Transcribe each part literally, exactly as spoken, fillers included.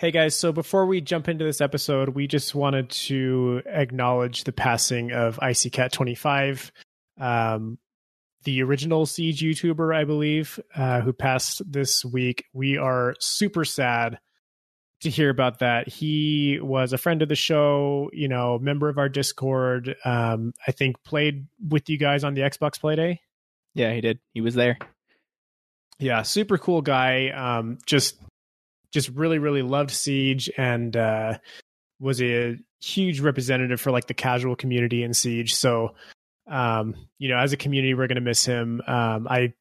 Hey guys, so before we jump into this episode, we just wanted to acknowledge the passing of IcyCat twenty-five, um, the original Siege YouTuber, I believe, uh, who passed this week. We are super sad to hear about that. He was a friend of the show, you know, member of our Discord. Um, I think played with you guys on the Xbox Play Day. Yeah, he did. He was there. Yeah, super cool guy. Um, just... Just really, really loved Siege and uh, was a huge representative for like the casual community in Siege. So, um, you know, as a community, we're going to miss him. Um, I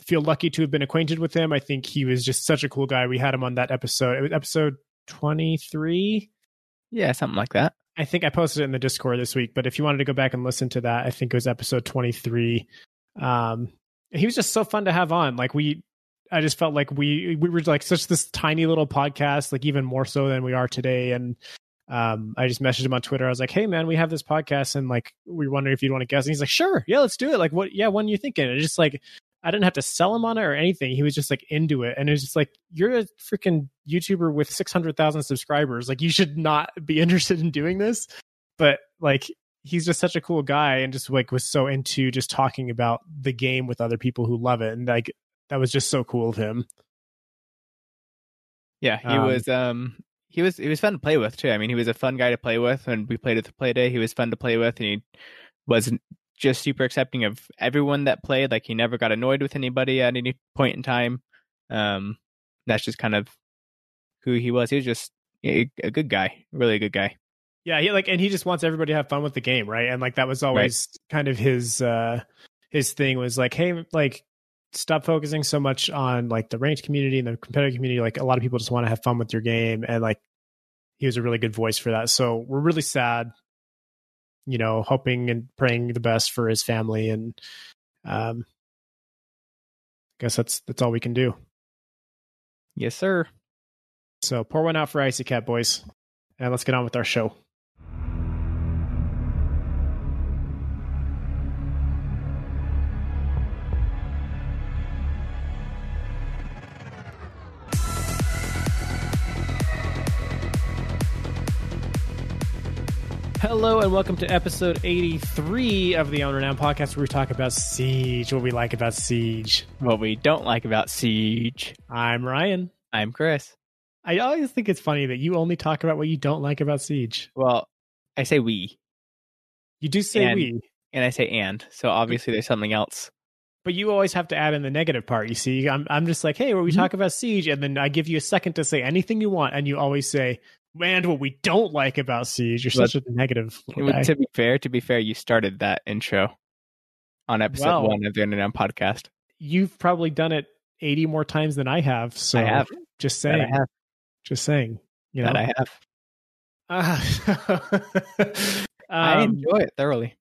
feel lucky to have been acquainted with him. I think he was just such a cool guy. We had him on that episode. It was episode twenty-three. Yeah, something like that. I think I posted it in the Discord this week, but if you wanted to go back and listen to that, I think it was episode twenty-three. Um, he was just so fun to have on. Like we... I just felt like we we were like such this tiny little podcast, like even more so than we are today. And um, I just messaged him on Twitter. I was like, "Hey man, we have this podcast, and like we were wondering if you'd want to guest." And he's like, "Sure, yeah, let's do it." Like, what? Yeah, when are you thinking? And just like I didn't have to sell him on it or anything. He was just like into it, and it was just like, "You're a freaking YouTuber with six hundred thousand subscribers. Like, you should not be interested in doing this." But like, he's just such a cool guy, and just like was so into just talking about the game with other people who love it, and like. That was just so cool of him. Yeah, he um, was. Um, he was. It was fun to play with too. I mean, he was a fun guy to play with. When we played at the play day, he was fun to play with, and he was just super accepting of everyone that played. Like he never got annoyed with anybody at any point in time. Um, that's just kind of who he was. He was just a, a good guy, really a good guy. Yeah, he like, and he just wants everybody to have fun with the game, right? And like that was always right. kind of his uh, his thing was like, hey, like. Stop focusing so much on like the ranked community and the competitive community. Like a lot of people just want to have fun with your game. And like, he was a really good voice for that. So we're really sad, you know, hoping and praying the best for his family. And, um, I guess that's, that's all we can do. Yes, sir. So pour one out for IcyCat boys and let's get on with our show. Hello and welcome to episode eighty-three of the On Renown podcast, where we talk about Siege, what we like about Siege, what we don't like about Siege. I'm Ryan. I'm Chris. I always think it's funny that you only talk about what you don't like about Siege. Well, I say we. You do say and, we. And I say and. So obviously there's something else. But you always have to add in the negative part, you see. I'm I'm just like, hey, where we mm-hmm. talk about Siege, and then I give you a second to say anything you want, and you always say... And what we don't like about Siege, you're but, such a negative guy. To be fair, to be fair, you started that intro on episode well, one of the Internet Podcast. You've probably done it eighty more times than I have. So I have. Just saying, that I have. Just saying, you know, that I have. Uh, um, I enjoy it thoroughly,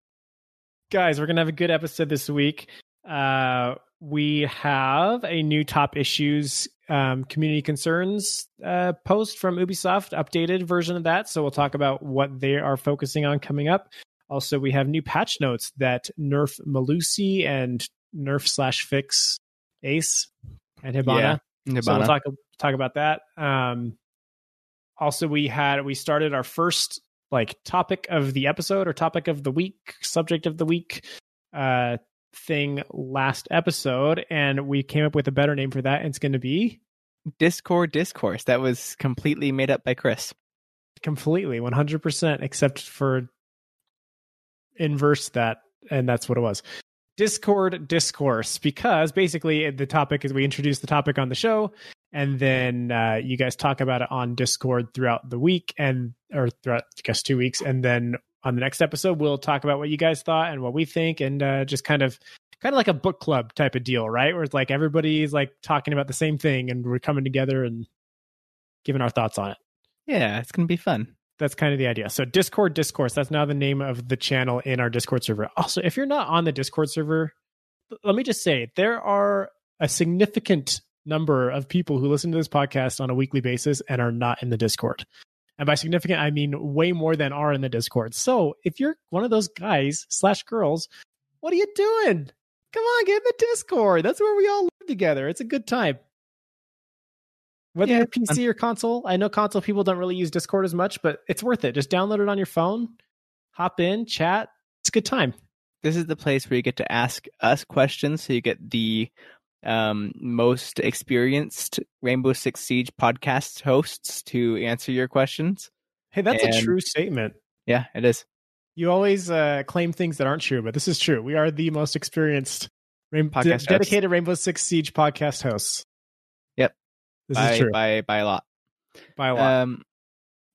guys. We're gonna have a good episode this week. Uh, we have a new top issues. Um, community concerns uh, post from Ubisoft, updated version of that. So we'll talk about what they are focusing on coming up. Also, we have new patch notes that nerf Melusi and nerf slash fix Ace and Hibana. Yeah, Hibana. So we'll talk talk about that. Um, also, we had we started our first like topic of the episode or topic of the week, subject of the week. Uh, thing last episode, and we came up with a better name for that, and it's going to be Discord Discourse. That was completely made up by Chris. Completely, one hundred percent, except for inverse that, and that's what it was. Discord Discourse, because basically the topic is we introduce the topic on the show, and then uh, you guys talk about it on Discord throughout the week, and or throughout, I guess, two weeks, and then on the next episode, we'll talk about what you guys thought and what we think, and uh, just kind of, kind of like a book club type of deal, right? Where it's like everybody's like talking about the same thing, and we're coming together and giving our thoughts on it. Yeah, it's gonna be fun. That's kind of the idea. So Discord Discourse, that's now the name of the channel in our Discord server. Also, if you're not on the Discord server, let me just say there are a significant number of people who listen to this podcast on a weekly basis and are not in the Discord. And by significant, I mean way more than are in the Discord. So if you're one of those guys slash girls, what are you doing? Come on, get in the Discord. That's where we all live together. It's a good time. Whether yeah, you're P C or console, I know console people don't really use Discord as much, but it's worth it. Just download it on your phone, hop in, chat. It's a good time. This is the place where you get to ask us questions, so you get the um, most experienced Rainbow Six Siege podcast hosts to answer your questions. Hey, that's and, a true statement. Yeah, it is. You always uh, claim things that aren't true, but this is true. We are the most experienced Rainbow, de- dedicated Rainbow Six Siege podcast hosts. Yep. This by, is true. By, by a lot. By a lot. Um,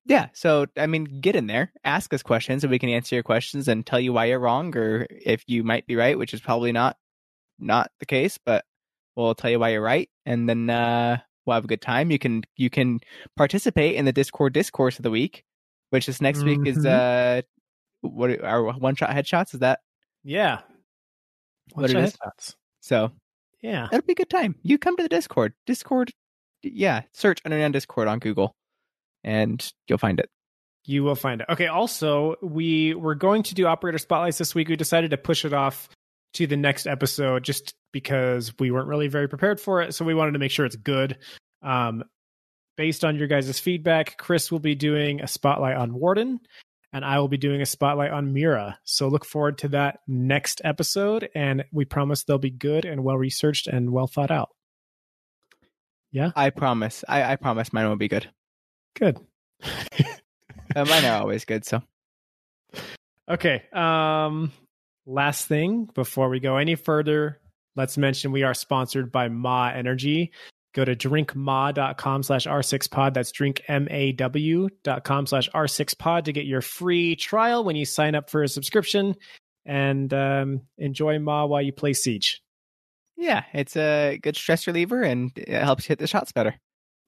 yeah. So, I mean, get in there, ask us questions, and we can answer your questions and tell you why you're wrong, or if you might be right, which is probably not not the case, but we'll tell you why you're right. And then uh, we'll have a good time. You can you can participate in the Discord Discourse of the Week, which is next mm-hmm. week is uh, what our one-shot headshots. Is that? Yeah. What it is. So yeah, it'll be a good time. You come to the Discord. Discord, yeah. Search Underground Discord on Google, and you'll find it. You will find it. Okay. Also, we were going to do operator spotlights this week. We decided to push it off to the next episode just because we weren't really very prepared for it. So we wanted to make sure it's good. Um, based on your guys' feedback, Chris will be doing a spotlight on Warden, and I will be doing a spotlight on Mira. So look forward to that next episode. And we promise they'll be good and well-researched and well thought out. Yeah, I promise. I, I promise mine will be good. Good. uh, mine are always good. So, okay. Um, last thing before we go any further, let's mention we are sponsored by Maw Energy. Go to drinkmaw.com slash r6pod. That's drinkmaw.com slash r6pod to get your free trial when you sign up for a subscription, and um, enjoy Maw while you play Siege. Yeah, it's a good stress reliever, and it helps you hit the shots better.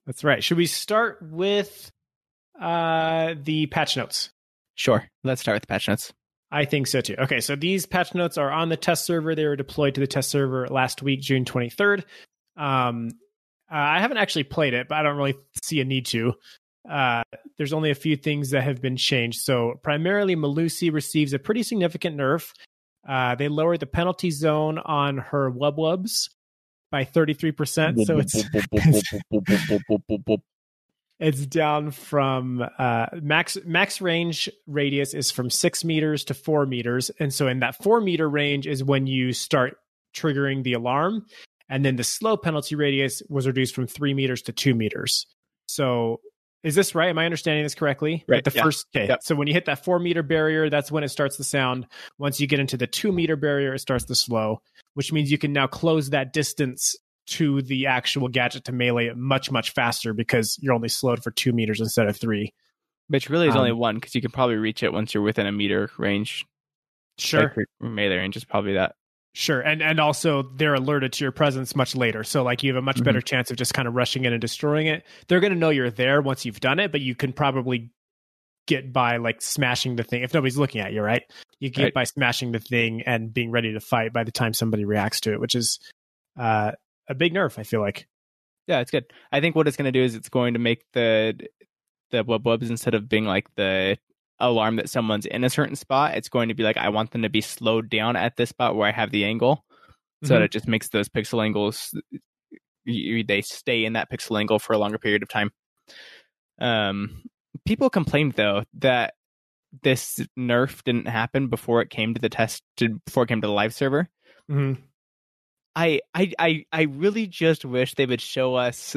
That's right. Should we start with uh, the patch notes? Sure. Let's start with the patch notes. I think so too. Okay, so these patch notes are on the test server. They were deployed to the test server last week, June twenty-third. Um, Uh, I haven't actually played it, but I don't really see a need to. Uh, there's only a few things that have been changed. So primarily, Melusi receives a pretty significant nerf. Uh, they lowered the penalty zone on her wub-wubs by thirty-three percent. So it's it's down from uh, max max range radius is from six meters to four meters. And so in that four meter range is when you start triggering the alarm. And then the slow penalty radius was reduced from three meters to two meters. So is this right? Am I understanding this correctly? Right. Like the yeah. first okay. yeah. So when you hit that four meter barrier, that's when it starts the sound. Once you get into the two meter barrier, it starts the slow, which means you can now close that distance to the actual gadget to melee much, much faster because you're only slowed for two meters instead of three. Which really is um, only one, because you can probably reach it once you're within a meter range. Sure. Like melee range is probably that. Sure. And and also they're alerted to your presence much later. So like you have a much mm-hmm. better chance of just kind of rushing in and destroying it. They're going to know you're there once you've done it, but you can probably get by like smashing the thing. If nobody's looking at you, right? You get right. by smashing the thing and being ready to fight by the time somebody reacts to it, which is uh, a big nerf, I feel like. Yeah, it's good. I think what it's going to do is it's going to make the the wub-wubs, instead of being like the alarm that someone's in a certain spot, it's going to be like, I want them to be slowed down at this spot where I have the angle. So mm-hmm. that it just makes those pixel angles, you, they stay in that pixel angle for a longer period of time. Um, people complained though that this nerf didn't happen before it came to the test, to, before it came to the live server. Mm-hmm. I, I, I, I really just wish they would show us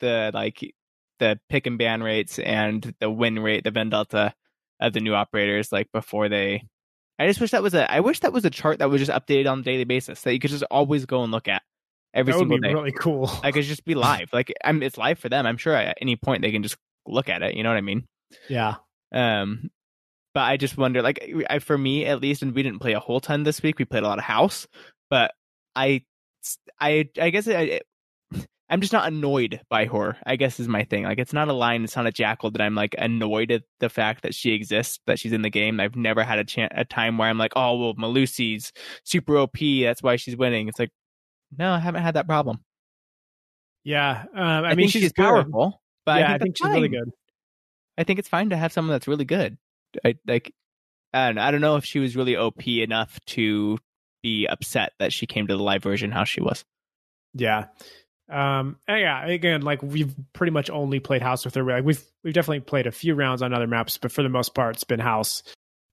the like the pick and ban rates and the win rate, the Venn Delta of the new operators, like before they, I just wish that was a, I wish that was a chart that was just updated on a daily basis that you could just always go and look at every that single day. That would be really cool. Like it's just be live. Like I'm, it's live for them. I'm sure at any point they can just look at it. You know what I mean? Yeah. Um, but I just wonder, like I, for me at least, and we didn't play a whole ton this week. We played a lot of House, but I, I, I guess I, I'm just not annoyed by her, I guess is my thing. Like, it's not a lion, it's not a jackal that I'm like annoyed at the fact that she exists, that she's in the game. I've never had a chance, a time where I'm like, oh, well, Melusi's super O P, that's why she's winning. It's like, no, I haven't had that problem. Yeah, um, I, I mean, she's, she's powerful, but yeah, I think, I think she's fine. Really good. I think it's fine to have someone that's really good. I like, I don't know, I don't know if she was really O P enough to be upset that she came to the live version how she was. Yeah. Um, and yeah, again, like we've pretty much only played House with her. Like we've we've definitely played a few rounds on other maps, but for the most part, it's been House.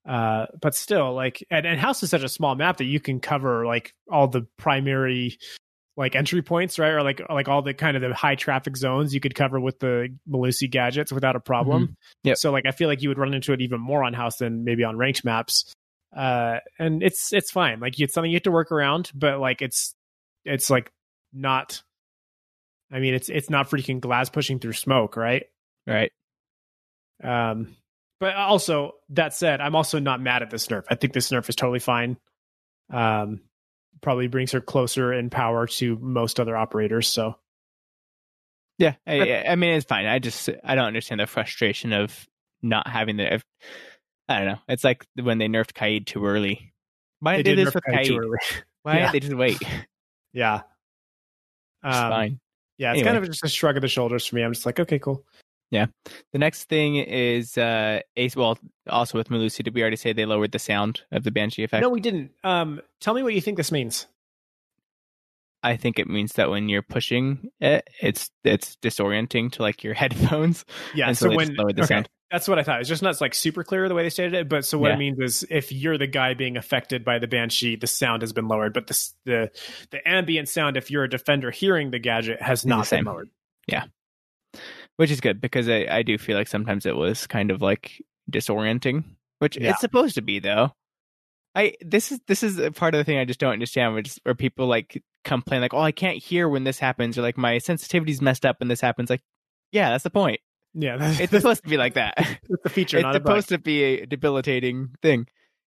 Uh, but still, like, and, and House is such a small map that you can cover like all the primary like entry points, right? Or like like all the kind of the high traffic zones you could cover with the Melusi gadgets without a problem. Mm-hmm. Yeah. So like I feel like you would run into it even more on House than maybe on ranked maps. Uh, and it's it's fine. Like it's something you have to work around, but like it's it's like not. I mean, it's it's not freaking Glass pushing through smoke, right? Right. Um, but also that said, I'm also not mad at this nerf. I think this nerf is totally fine. Um, probably brings her closer in power to most other operators. So, yeah, I, I mean, it's fine. I just I don't understand the frustration of not having the. I don't know. It's like when they nerfed Kaid too early. Why did they do this with Kaid? Why yeah. They just wait? Yeah, um, it's fine. Yeah, it's anyway. Kind of just a shrug of the shoulders for me. I'm just like, okay, cool. Yeah. The next thing is uh, Ace. Well, also with Melusi, did we already say they lowered the sound of the Banshee effect? No, we didn't. Um, tell me what you think this means. I think it means that when you're pushing it, it's it's disorienting to like your headphones. Yeah. And so, so when lowered the okay. sound. That's what I thought. It's just not like super clear the way they stated it. But so what yeah. it means is if you're the guy being affected by the Banshee, the sound has been lowered. But the the, the ambient sound, if you're a defender hearing the gadget, has not been lowered. Yeah. Which is good because I, I do feel like sometimes it was kind of like disorienting, which yeah. it's supposed to be, though. I This is this is part of the thing I just don't understand, which where people like complain like, oh, I can't hear when this happens. Or like my sensitivity's messed up when this happens. Like, yeah, that's the point. Yeah, it's supposed to be like that. It's a feature, it's not a bug. It's supposed to be a debilitating thing.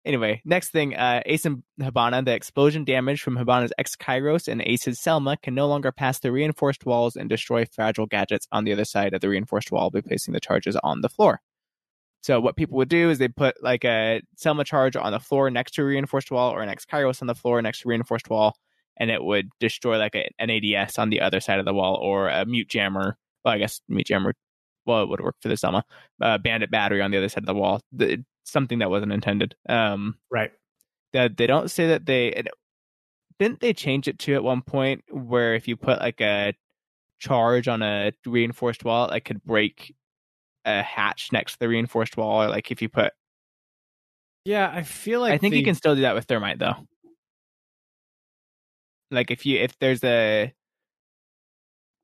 Anyway, next thing, uh, Ace and Hibana, the explosion damage from Hibana's ex-Kairos and Ace's Selma can no longer pass the reinforced walls and destroy fragile gadgets on the other side of the reinforced wall by placing the charges on the floor. So what people would do is they put like a Selma charge on the floor next to a reinforced wall or an ex-Kairos on the floor next to a reinforced wall, and it would destroy like a, an A D S on the other side of the wall or a mute jammer. Well, I guess mute jammer well, it would work for the Selma, uh, bandit battery on the other side of the wall, the, something that wasn't intended. Um, right. That they don't say that they, it, didn't they change it to at one point where if you put like a charge on a reinforced wall, it could break a hatch next to the reinforced wall? Or like if you put, yeah, I feel like, I think the... you can still do that with Thermite though. Like if you, if there's a,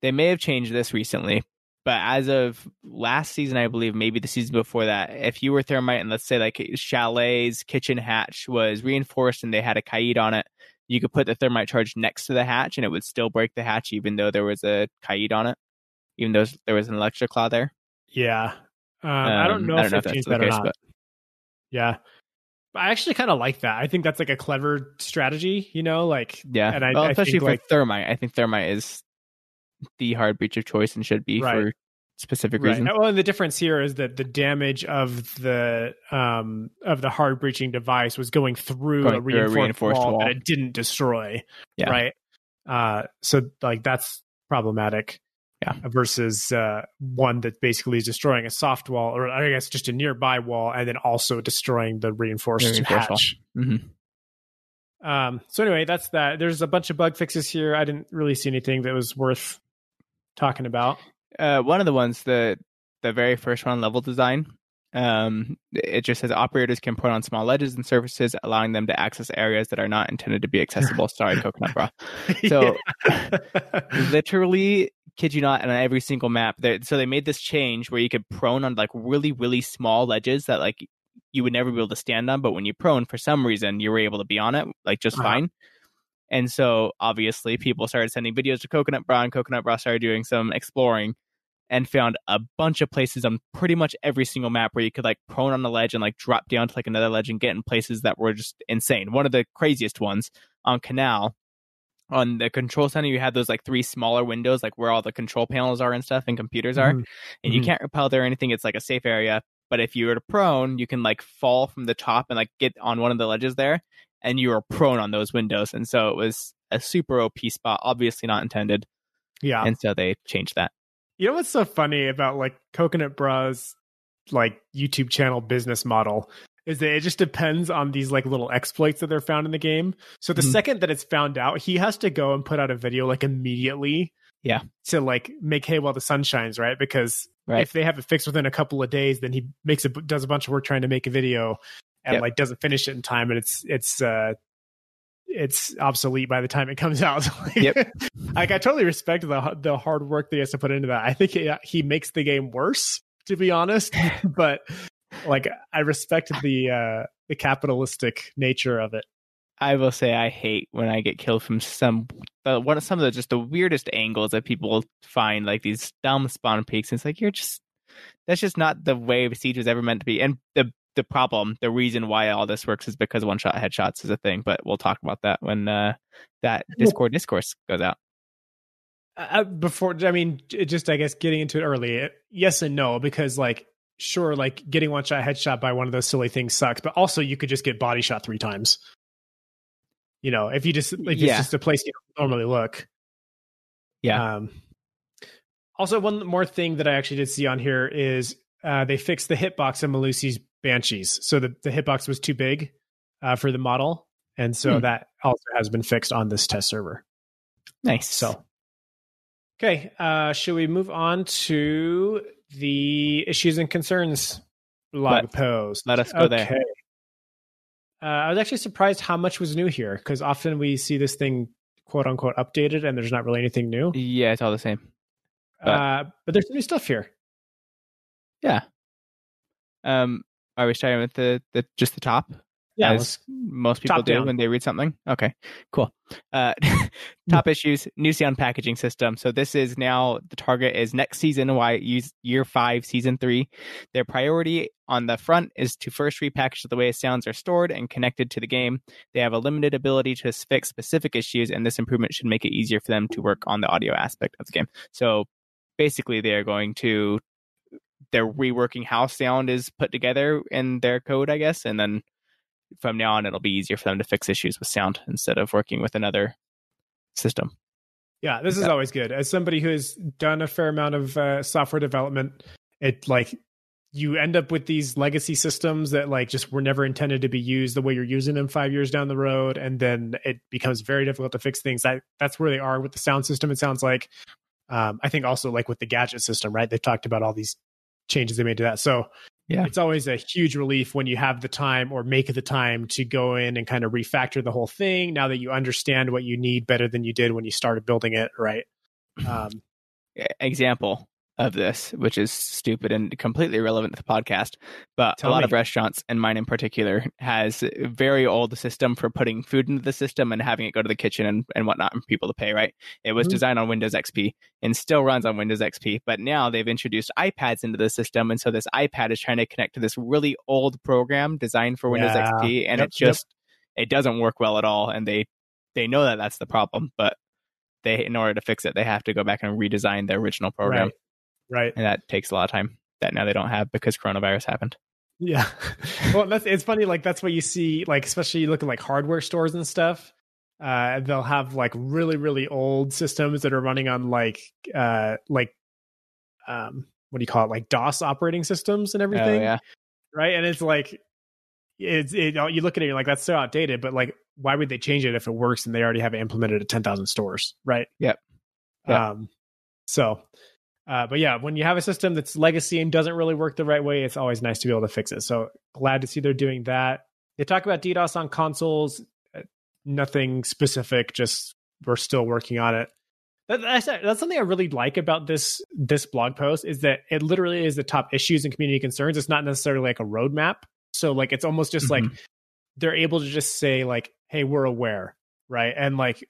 they may have changed this recently, but as of last season, I believe, maybe the season before that, if you were Thermite and let's say like Chalet's kitchen hatch was reinforced and they had a Kaid on it, you could put the Thermite charge next to the hatch and it would still break the hatch even though there was a Kaid on it, even though there was an electric claw there. Yeah. Um, um, I don't know I don't if that's the case, but... Yeah. I actually kind of like that. I think that's like a clever strategy, you know? Like, yeah. And I, well, I especially think, for like... Thermite. I think Thermite is... the hard breach of choice and should be right. for specific right. reasons. Well, and the difference here is that the damage of the um of the hard breaching device was going through, going a, through reinforced a reinforced wall, wall that it didn't destroy. Yeah. Right. Uh, so like that's problematic. Yeah. Versus uh, one that basically is destroying a soft wall, or I guess just a nearby wall, and then also destroying the reinforced, the reinforced hatch. Wall. Mm-hmm. Um. So anyway, that's that. There's a bunch of bug fixes here. I didn't really see anything that was worth talking about. Uh, one of the ones, the the very first one, level design. Um, it just says operators can put on small ledges and surfaces, allowing them to access areas that are not intended to be accessible. Sorry, coconut broth. So, literally, kid you not, on every single map. So they made this change where you could prone on like really, really small ledges that like you would never be able to stand on, but when you prone, for some reason, you were able to be on it like just uh-huh. fine. And so, obviously, people started sending videos to Coconut Bra, and Coconut Bra started doing some exploring and found a bunch of places on pretty much every single map where you could, like, prone on a ledge and, like, drop down to, like, another ledge and get in places that were just insane. One of the craziest ones on Canal, on the control center, you had those, like, three smaller windows, like, where all the control panels are and stuff and computers are. Mm-hmm. And you mm-hmm. can't rappel there or anything. It's, like, a safe area. But if you were to prone, you can, like, fall from the top and, like, get on one of the ledges there. And you were prone on those windows. And so it was a super O P spot, obviously not intended. Yeah. And so they changed that. You know what's so funny about like Coconut Bra's like YouTube channel business model is that it just depends on these like little exploits that they're found in the game. So the mm-hmm. second that it's found out, he has to go and put out a video like immediately Yeah. To like make hay while the sun shines, right? Because right. if they have it fixed within a couple of days, then he makes it does a bunch of work trying to make a video and yep. like doesn't finish it in time, and it's it's uh it's obsolete by the time it comes out. Like, yep. like I totally respect the the hard work that he has to put into that. I think he, he makes the game worse, to be honest, but like I respect the uh the capitalistic nature of it. I will say I hate when I get killed from some uh, one of some of the just the weirdest angles that people find, like these dumb spawn peaks. And it's like, you're just, that's just not the way Siege was ever meant to be. And the the problem, the reason why all this works is because one shot headshots is a thing. But we'll talk about that when uh, that Discord discourse goes out. Uh, before, I mean, it just I guess getting into it early, it, yes and no, because like sure, like getting one shot headshot by one of those silly things sucks, but also you could just get body shot three times. You know, if you just, like, yeah. it's just a place you don't normally look. Yeah. Um, also, one more thing that I actually did see on here is uh, they fixed the hitbox in Melusi's Banshees. So the, the hitbox was too big uh, for the model. And so mm. that also has been fixed on this test server. Nice. So, okay. Uh, should we move on to the issues and concerns blog let, post? Let us go okay. there. Uh, I was actually surprised how much was new here, because often we see this thing "quote unquote" updated, and there's not really anything new. Yeah, it's all the same. But, uh, but there's some new stuff here. Yeah. Um, are we starting with the, the just the top? Yeah, as most people do down. When they read something. Okay, cool. Uh, top issues: new sound packaging system. So this is now the target is next season. Why use year five, season three? Their priority on the front is to first repackage the way sounds are stored and connected to the game. They have a limited ability to fix specific issues, and this improvement should make it easier for them to work on the audio aspect of the game. So basically, they are going to they're reworking how sound is put together in their code, I guess, and then. From now on, it'll be easier for them to fix issues with sound instead of working with another system. Yeah, this is yeah. always good. As somebody who has done a fair amount of uh, software development, it like you end up with these legacy systems that like just were never intended to be used the way you're using them five years down the road, and then it becomes very difficult to fix things. I, that's where they are with the sound system. It sounds like um, I think also like with the gadget system, right? They've talked about all these changes they made to that. So. Yeah. It's always a huge relief when you have the time or make the time to go in and kind of refactor the whole thing now that you understand what you need better than you did when you started building it, right? Um, Example of this, which is stupid and completely irrelevant to the podcast, but a lot me. of restaurants, and mine in particular, has a very old system for putting food into the system and having it go to the kitchen and, and whatnot for people to pay, right? It was mm-hmm. designed on Windows X P and still runs on Windows X P, but now they've introduced iPads into the system, and so this iPad is trying to connect to this really old program designed for Windows yeah. X P, and yep, it just yep. it doesn't work well at all, and they they know that that's the problem, but they in order to fix it, they have to go back and redesign the original program. Right. Right. And that takes a lot of time that now they don't have because coronavirus happened. Yeah. Well, that's, it's funny. Like that's what you see, like, especially you look at like hardware stores and stuff. Uh, they'll have like really, really old systems that are running on like, uh, like, um, what do you call it? Like DOS operating systems and everything. Oh, yeah. Right. And it's like, it's, it, you look at it, you're like, that's so outdated, but like, why would they change it if it works and they already have it implemented at ten thousand stores? Right. Yep. yep. Um, so, Uh, but yeah, when you have a system that's legacy and doesn't really work the right way, it's always nice to be able to fix it. So glad to see they're doing that. They talk about DDoS on consoles, nothing specific, just we're still working on it. That, that's, that's something I really like about this this blog post is that it literally is the top issues and community concerns. It's not necessarily like a roadmap. So like it's almost just mm-hmm. like they're able to just say like, hey, we're aware, right? And like,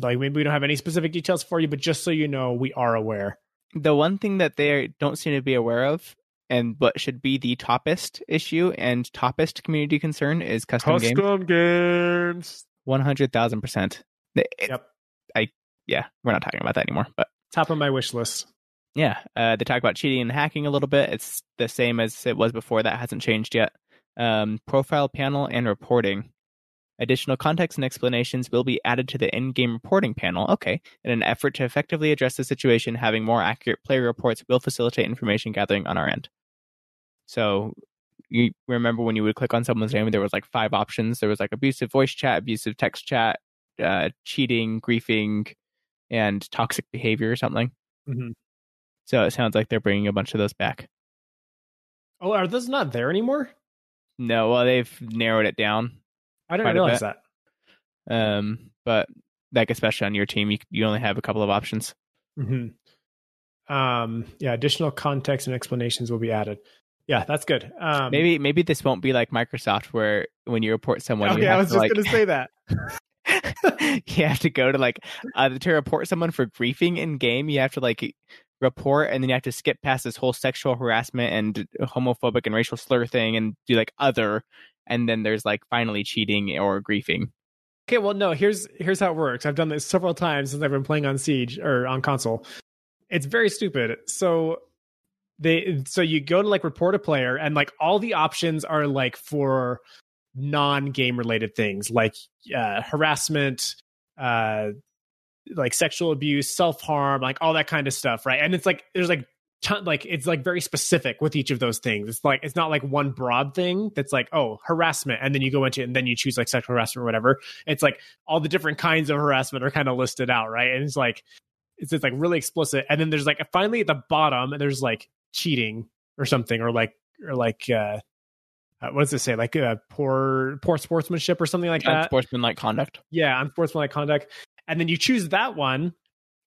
like maybe we don't have any specific details for you, but just so you know, we are aware. The one thing that they don't seem to be aware of, and what should be the toppest issue and toppest community concern, is custom, custom games. Custom games, one hundred thousand percent. Yep. I yeah, we're not talking about that anymore. But top of my wish list. Yeah, uh, they talk about cheating and hacking a little bit. It's the same as it was before. That hasn't changed yet. Um, profile panel and reporting. Additional context and explanations will be added to the in-game reporting panel. Okay. In an effort to effectively address the situation, having more accurate player reports will facilitate information gathering on our end. So you remember when you would click on someone's name, there was like five options. There was like abusive voice chat, abusive text chat, uh, cheating, griefing, and toxic behavior or something. Mm-hmm. So it sounds like they're bringing a bunch of those back. Oh, are those not there anymore? No, well, they've narrowed it down. I didn't realize that. Um, but like especially on your team, you you only have a couple of options. Mm-hmm. Um, yeah, additional context and explanations will be added. Yeah, that's good. Um, maybe maybe this won't be like Microsoft, where when you report someone, okay, you have I was to, just like, gonna say that. You have to go to like uh, to report someone for griefing in game. You have to like report, and then you have to skip past this whole sexual harassment and homophobic and racial slur thing, and do like other, and then there's like finally cheating or griefing. Okay, well, no, here's here's how it works. I've done this several times since I've been playing on Siege or on console. It's very stupid. So they so you go to like report a player, and like all the options are like for non-game related things like uh, harassment, uh, like sexual abuse, self-harm, like all that kind of stuff, right? And it's like there's like ton, like it's like very specific with each of those things. It's like it's not like one broad thing that's like, oh, harassment, and then you go into it and then you choose like sexual harassment or whatever. It's like all the different kinds of harassment are kind of listed out, right? And it's like it's it's like really explicit. And then there's like finally at the bottom there's like cheating or something, or like or like uh Uh, what does it say? Like uh, poor, poor sportsmanship or something like that. Unsportsmanlike conduct. Yeah, unsportsmanlike conduct. And then you choose that one,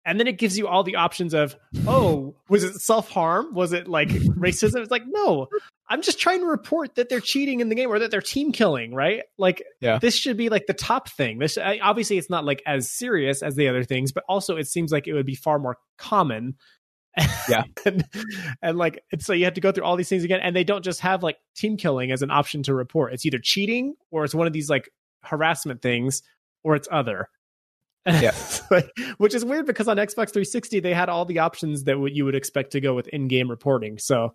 and then it gives you all the options of, oh, was it self-harm? Was it like racism? It's like, no, I'm just trying to report that they're cheating in the game or that they're team killing, right? Like, yeah. This should be like the top thing. This I, obviously it's not like as serious as the other things, but also it seems like it would be far more common. Yeah. and, and like and so you have to go through all these things again, and they don't just have like team killing as an option to report. It's either cheating or it's one of these like harassment things or it's other. Yeah. Like, which is weird because on Xbox three sixty they had all the options that w- you would expect to go with in-game reporting. So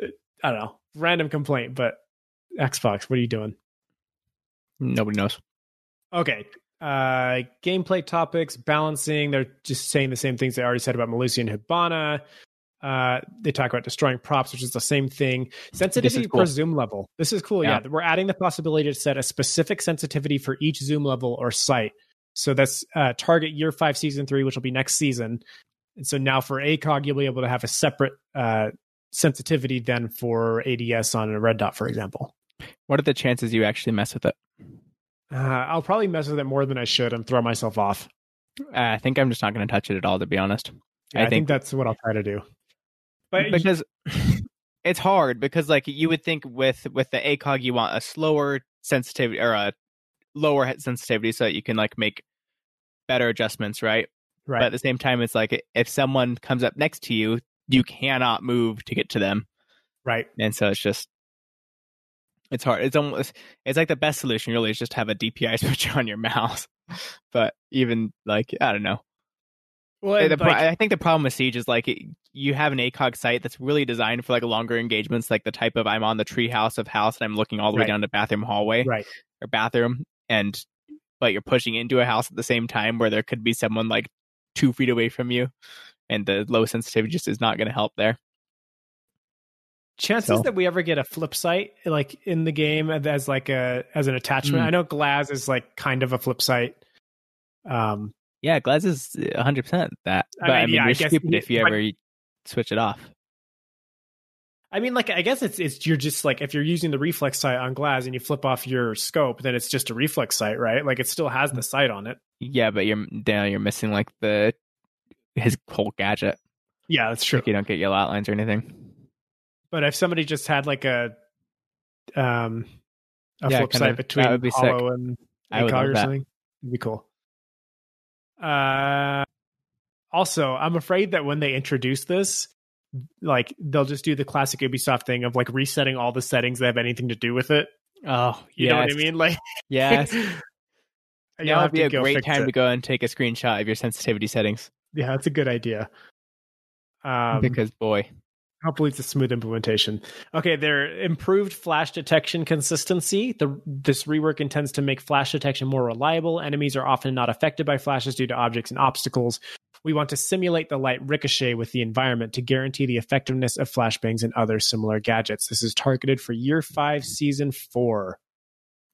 I don't know, random complaint, but Xbox, what are you doing? Nobody knows. Okay. Uh, gameplay topics, balancing. They're just saying the same things they already said about Melusi and Hibana. Uh, they talk about destroying props, which is the same thing. Sensitivity cool. per zoom level. This is cool. Yeah. yeah. We're adding the possibility to set a specific sensitivity for each zoom level or site. So that's uh, target year five, season three, which will be next season. And so now for A C O G, you'll be able to have a separate uh, sensitivity than for A D S on a red dot, for example. What are the chances you actually mess with it? Uh, I'll probably mess with it more than I should and throw myself off. Uh, I think I'm just not going to touch it at all, to be honest. Yeah, I, think, I think that's what I'll try to do. But because it's hard, because like you would think with, with the A C O G, you want a slower sensitivity or a lower sensitivity so that you can like make better adjustments, right? Right. But at the same time, it's like if someone comes up next to you, you cannot move to get to them. Right. And so it's just... It's hard. It's almost, it's like the best solution really is just have a D P I switch on your mouse. But even like, I don't know. Well, the, like, I think the problem with Siege is like it, you have an A C O G site that's really designed for like longer engagements, like the type of I'm on the treehouse of house and I'm looking all the right. way down to bathroom hallway right. or bathroom. And but you're pushing into a house at the same time where there could be someone like two feet away from you. And the low sensitivity just is not going to help there. Chances so. that we ever get a flip site like in the game as like a as an attachment. Mm. I know Glass is like kind of a flip site. Um, yeah, Glass is one hundred percent that. But I mean, I mean yeah, you're I stupid guess, if you like, ever switch it off. I mean, like I guess it's it's you're just like if you're using the reflex site on Glass and you flip off your scope, then it's just a reflex site, right? Like it still has the sight on it. Yeah, but you're now you're missing like the his whole gadget. Yeah, that's true. Like, you don't get yellow outlines or anything. But if somebody just had like a um a yeah, flip side between Holo and A C O G or something, it'd be cool. Uh, also, I'm afraid that when they introduce this, like they'll just do the classic Ubisoft thing of like resetting all the settings that have anything to do with it. Oh, you yes. know what I mean? Like, yes. Now would be a great time it. to go and take a screenshot of your sensitivity settings. Yeah, that's a good idea. Um, because boy. Hopefully it's a smooth implementation. Okay, their improved flash detection consistency. The, this rework intends to make flash detection more reliable. Enemies are often not affected by flashes due to objects and obstacles. We want to simulate the light ricochet with the environment to guarantee the effectiveness of flashbangs and other similar gadgets. This is targeted for year five, season four.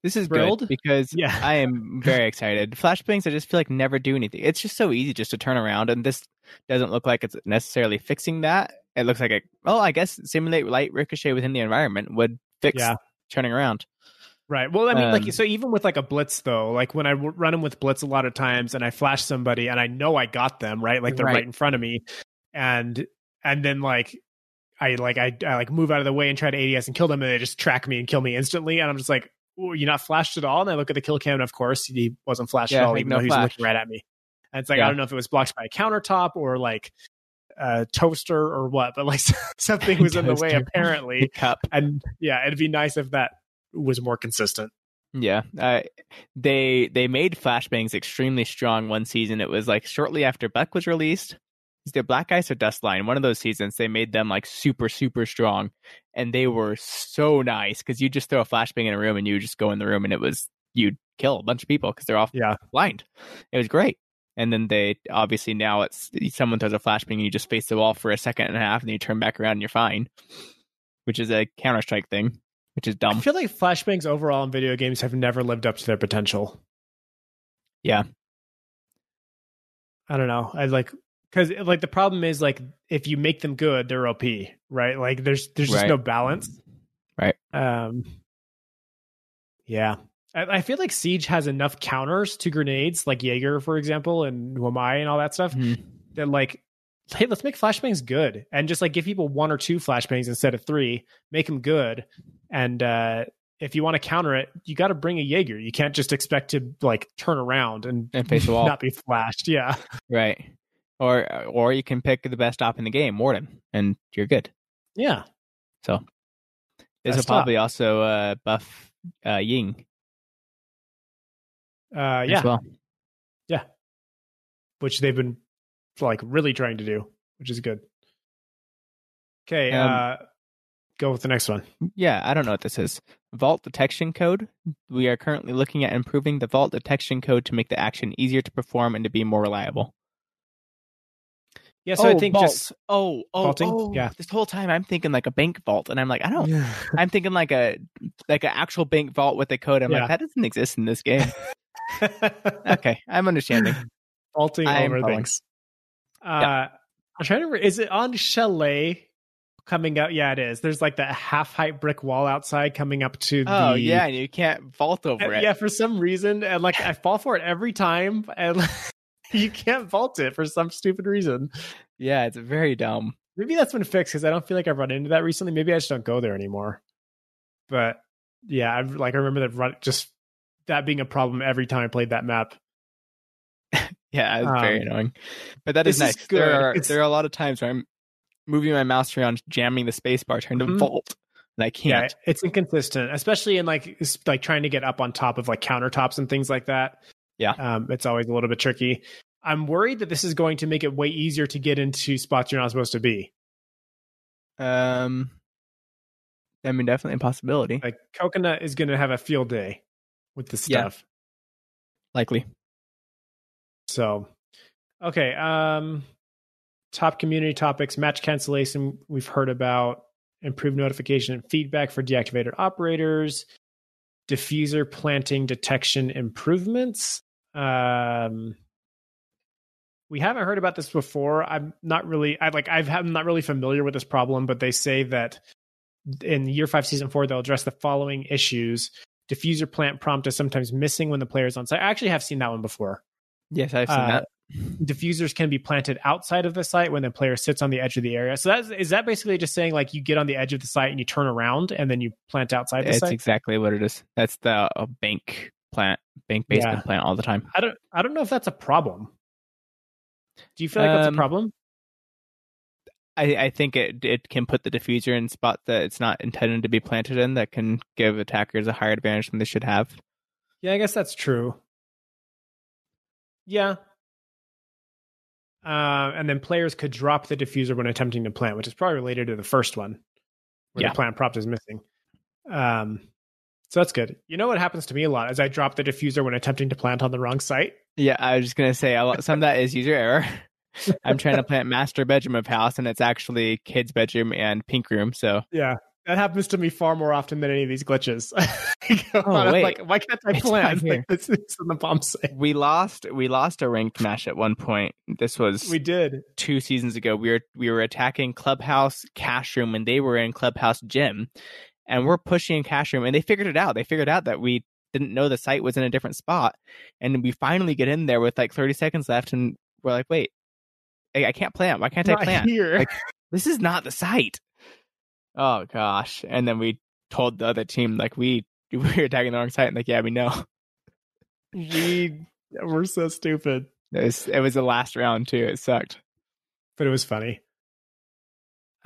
This is Grilled? Good because yeah. I am very excited. Flashbangs, I just feel like never do anything. It's just so easy just to turn around, and this doesn't look like it's necessarily fixing that. It looks like, a, well, I guess simulate light ricochet within the environment would fix yeah. turning around. Right. Well, I mean, um, like, so even with like a blitz, though, like when I w- run them with blitz a lot of times and I flash somebody and I know I got them, right? Like they're right, right in front of me. And and then like I like I, I like move out of the way and try to A D S and kill them, and they just track me and kill me instantly. And I'm just like, oh, you're not flashed at all. And I look at the kill cam, and of course he wasn't flashed yeah, at all, like even no though he was looking right at me. And it's like, yeah. I don't know if it was blocked by a countertop or like a toaster or what, but like something was in the way apparently. Cup. And yeah, it'd be nice if that was more consistent. Yeah, uh, they they made flashbangs extremely strong one season. It was like shortly after Buck was released. Is there Black Ice or Dustline? One of those seasons, they made them like super super strong, and they were so nice because you just throw a flashbang in a room and you just go in the room and it was you'd kill a bunch of people because they're all yeah. blind. It was great. And then they obviously now it's someone throws a flashbang and you just face the wall for a second and a half and then you turn back around and you're fine, which is a Counter-Strike thing. Which is dumb. I feel like flashbangs overall in video games have never lived up to their potential. Yeah. I don't know. I like, because like the problem is like if you make them good, they're O P, right? Like there's there's just right. no balance. Right. Um. Yeah. I, I feel like Siege has enough counters to grenades, like Jaeger, for example, and Wamai and all that stuff, mm-hmm. that like, hey, let's make flashbangs good and just like give people one or two flashbangs instead of three, make them good. And uh, if you want to counter it, you got to bring a Jaeger. You can't just expect to like turn around and, and face the wall, not be flashed. Yeah. Right. Or, or you can pick the best op in the game, Warden, and you're good. Yeah. So this best will probably op. also uh, buff uh, Ying. Uh, yeah. Well. Yeah. Which they've been like really trying to do, which is good. Okay. Um, uh, go with the next one. Yeah, I don't know what this is. Vault detection code. We are currently looking at improving the vault detection code to make the action easier to perform and to be more reliable. Yeah, so oh, I think vault. just oh, oh, vaulting. oh, yeah. This whole time I'm thinking like a bank vault, and I'm like, I don't. Yeah. I'm thinking like a like an actual bank vault with a code. I'm yeah. like, that doesn't exist in this game. Okay, I'm understanding. Vaulting over things. Uh, yeah. I'm trying to. Re- is it on Chalet coming out? Yeah, it is. There's like that half-height brick wall outside coming up to. Oh the... yeah, and you can't vault over uh, it. Yeah, for some reason, and like I fall for it every time, and like, you can't vault it for some stupid reason. Yeah, it's very dumb. Maybe that's been fixed because I don't feel like I've run into that recently. Maybe I just don't go there anymore. But yeah, I like I remember that run, just that being a problem every time I played that map. Yeah, it's um, very annoying. But that is nice. Is there, are, there are a lot of times where I'm moving my mouse around, jamming the spacebar, trying to mm-hmm. vault, and I can't. Yeah, it's inconsistent, especially in like like trying to get up on top of like countertops and things like that. Yeah, um, it's always a little bit tricky. I'm worried that this is going to make it way easier to get into spots you're not supposed to be. Um, I mean, definitely a possibility. Like Coconut is going to have a field day with this stuff. Yeah, likely. So, okay. Um, top community topics, match cancellation. We've heard about improved notification and feedback for deactivated operators, diffuser planting detection improvements. Um, we haven't heard about this before. I'm not really, I like, I've, I'm not really familiar with this problem, but they say that in year five, season four, they'll address the following issues. Diffuser plant prompt is sometimes missing when the player is on site. I actually have seen that one before. Yes, I've seen uh, that. Diffusers can be planted outside of the site when the player sits on the edge of the area. So that's, is that basically just saying like you get on the edge of the site and you turn around and then you plant outside the it's site? That's exactly what it is. That's the uh, bank plant, bank basement yeah. plant all the time. I don't, I don't know if that's a problem. Do you feel like um, that's a problem? I, I think it it can put the diffuser in a spot that it's not intended to be planted in. That can give attackers a higher advantage than they should have. Yeah, I guess that's true. Yeah. Uh, and then players could drop the diffuser when attempting to plant, which is probably related to the first one, where yeah. the plant prompt is missing. Um, so that's good. You know what happens to me a lot is I drop the diffuser when attempting to plant on the wrong site. Yeah, I was just going to say, some of that is user error. I'm trying to plant master bedroom of house, and it's actually kids bedroom and pink room. So yeah, That happens to me far more often than any of these glitches. oh, on, wait. Like, why can't I plan? Like, this is in the bomb site. We lost. We lost a ranked match at one point. This was we did two seasons ago. We were we were attacking Clubhouse Cash Room when they were in Clubhouse Gym, and we're pushing Cash Room, and they figured it out. They figured out that we didn't know the site was in a different spot, and we finally get in there with like thirty seconds left, and we're like, wait, I, I can't plan. Why can't not I plan here? Like, this is not the site. Oh, gosh. And then we told the other team, like, we, we were attacking the wrong site. And like, yeah, we know. We were so stupid. It was, it was the last round, too. It sucked. But it was funny.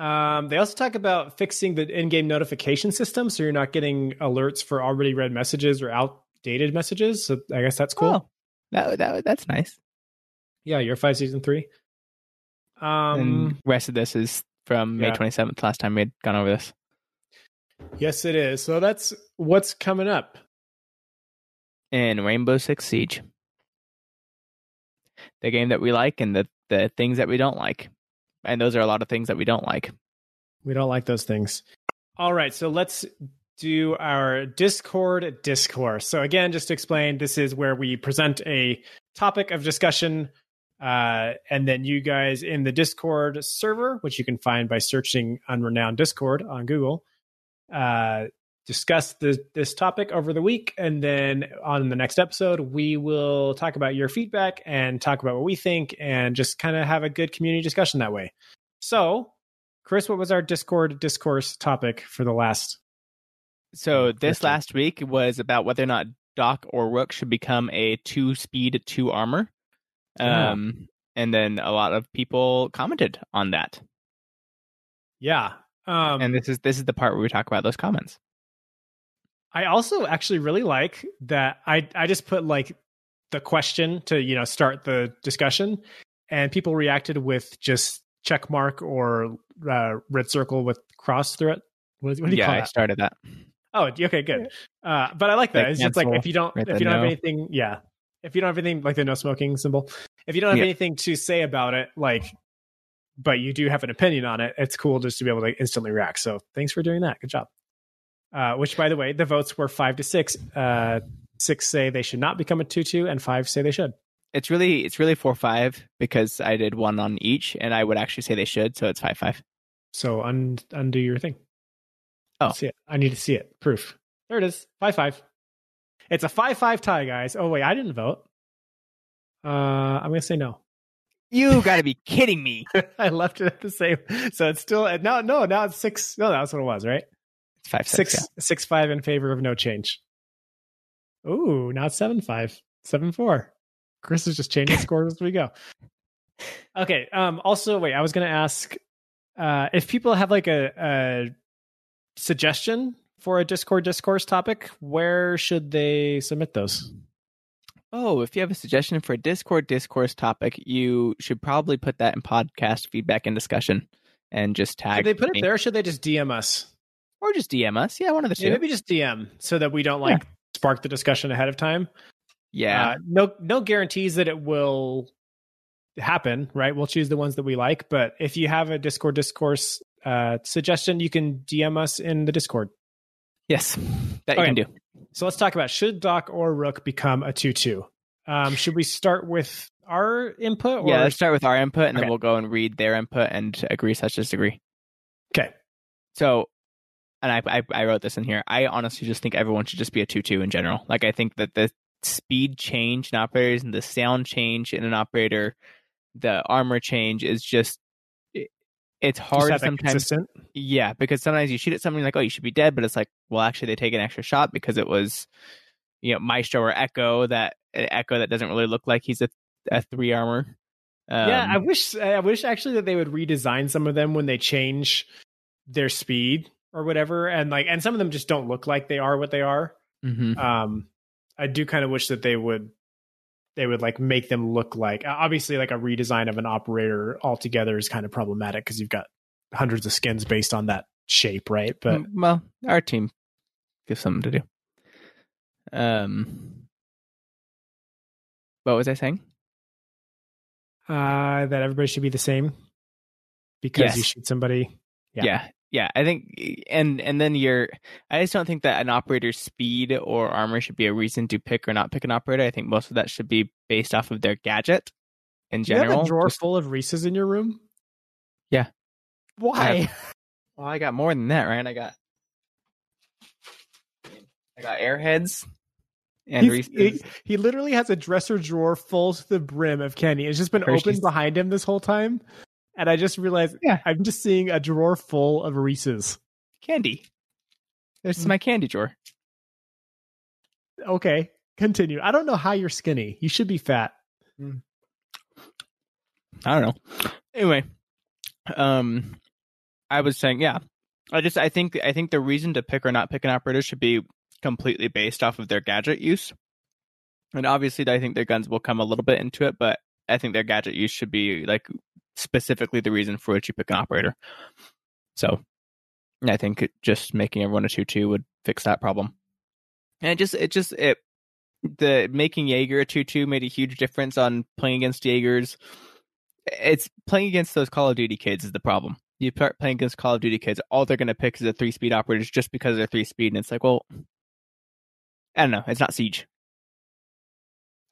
Um, they also talk about fixing the in-game notification system so you're not getting alerts for already read messages or outdated messages. So I guess that's cool. Oh, that, that, that's nice. Yeah, year five, season three. Um, and the rest of this is from May yeah. twenty-seventh, last time we had gone over this. Yes, it is. So that's what's coming up in Rainbow Six Siege. The game that we like and the, the things that we don't like. And those are a lot of things that we don't like. We don't like those things. All right, so let's do our Discord discourse. So again, just to explain, this is where we present a topic of discussion Uh, and then you guys in the Discord server, which you can find by searching Unrenowned Discord on Google, uh, discuss the, this topic over the week. And then on the next episode, we will talk about your feedback and talk about what we think and just kind of have a good community discussion that way. So, Chris, what was our Discord discourse topic for the last? So this question? Last week was about whether or not Doc or Rook should become a two speed, two armor. Um, yeah. And then a lot of people commented on that. Yeah. Um, and this is, this is the part where we talk about those comments. I also actually really like that. I, I just put like the question to, you know, start the discussion, and people reacted with just check mark or uh, red circle with cross through it. What, what do you yeah, call that? I started that. Oh, okay, good. Uh, but I like that. Like, it's just like, if you don't, if you don't no. have anything. Yeah. If you don't have anything, like the no smoking symbol, if you don't have yeah. anything to say about it, like, but you do have an opinion on it, it's cool just to be able to instantly react. So thanks for doing that. Good job. Uh, which, by the way, the votes were five to six. Uh, six say they should not become a two two, and five say they should. It's really it's really four five because I did one on each, and I would actually say they should. So it's five five. So un- undo your thing. Oh, I see it. I need to see it. Proof. There it is. Five five. It's a five five tie, guys. Oh, wait, I didn't vote. Uh, I'm going to say no. You got to be kidding me. I left it at the same. So it's still, no, no, now it's six. No, that's what it was, right? It's five, six, six, yeah. six five in favor of no change. Ooh, now it's seven, five, seven, four. Chris is just changing scores as we go. Okay. Um. Also, wait, I was going to ask uh, if people have like a, a suggestion for a Discord discourse topic, where should they submit those? Oh, if you have a suggestion for a Discord discourse topic, you should probably put that in podcast feedback and discussion and just tag. Should they put me. It there, or should they just D M us? Or just D M us. Yeah, one of the two. Yeah, maybe just D M so that we don't like yeah. spark the discussion ahead of time. Yeah. Uh, no, no guarantees that it will happen, right? We'll choose the ones that we like. But if you have a Discord discourse uh, suggestion, you can D M us in the Discord. Yes, that you okay. can do. So let's talk about, should Doc or Rook become a two two? Um, should we start with our input? Or... Yeah, let's start with our input, and okay. then we'll go and read their input and agree such as agree. Okay. So, and I, I I wrote this in here. I honestly just think everyone should just be a two two in general. Like, I think that the speed change in operators and the sound change in an operator, the armor change is just... It's hard sometimes. Consistent? Yeah, because sometimes you shoot at something like, oh, you should be dead. But it's like, well, actually, they take an extra shot because it was, you know, Maestro or Echo, that Echo that doesn't really look like he's a, a three armor. Um, yeah, I wish I wish actually that they would redesign some of them when they change their speed or whatever. And like, and some of them just don't look like they are what they are. Mm-hmm. Um, I do kind of wish that they would. They would like make them look like, obviously, like a redesign of an operator altogether is kind of problematic because you've got hundreds of skins based on that shape, right? But well, our team gives something to do. Um, what was I saying? Uh, that everybody should be the same because yes. you shoot somebody. Yeah. yeah, Yeah, I think, and and then you're, I just don't think that an operator's speed or armor should be a reason to pick or not pick an operator. I think most of that should be based off of their gadget in general. Do you have a drawer just, full of Reese's in your room? Yeah. Why? I have, well, I got more than that, right? I got, I got Airheads and Reese's. He, he literally has a dresser drawer full to the brim of candy. It's just been Hershey's. Open behind him this whole time. And I just realized, yeah, I'm just seeing a drawer full of Reese's. Candy. This is my candy drawer. Okay, continue. I don't know how you're skinny. You should be fat. I don't know. Anyway, um, I was saying, yeah, I just, I think, I think the reason to pick or not pick an operator should be completely based off of their gadget use. And obviously, I think their guns will come a little bit into it, but I think their gadget use should be like specifically the reason for which you pick an operator. So I think just making everyone a two two would fix that problem. And it just it just it the making Jaeger a two two made a huge difference on playing against Jaegers. It's playing against those Call of Duty kids is the problem. You start playing against Call of Duty kids, all they're going to pick is a three speed operators just because they're three speed, and it's like, well, I don't know, it's not Siege.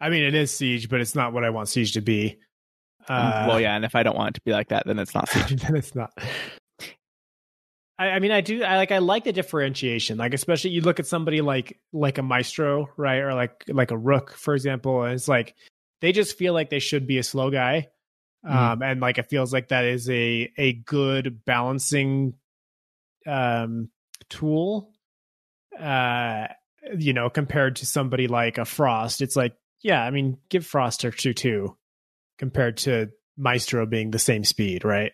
I mean, it is Siege, but it's not what I want Siege to be. Uh, well, yeah, and if I don't want it to be like that, then it's not. Then it's not. I, I mean, I do. I like. I like the differentiation. Like, especially you look at somebody like like a Maestro, right, or like like a Rook, for example. And it's like they just feel like they should be a slow guy, um, mm-hmm. and like it feels like that is a a good balancing um, tool. Uh, you know, compared to somebody like a Frost, it's like, yeah, I mean, give Frost a two two. Compared to Maestro being the same speed, right?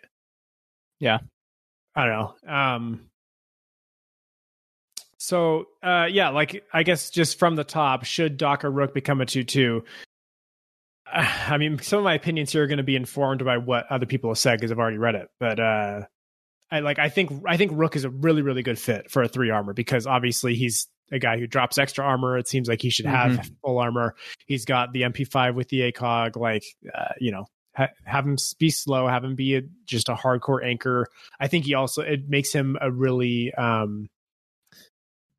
Yeah. I don't know. Um, so, uh, yeah, like, I guess just from the top, should Doc or Rook become a two two? Uh, I mean, some of my opinions here are going to be informed by what other people have said because I've already read it. But uh, I like. I think I think Rook is a really, really good fit for a three armor because obviously he's a guy who drops extra armor. It seems like he should have mm-hmm. full armor. He's got the M P five with the ACOG. Like, uh, you know, ha- have him be slow, have him be a, just a hardcore anchor. I think he also, it makes him a really um,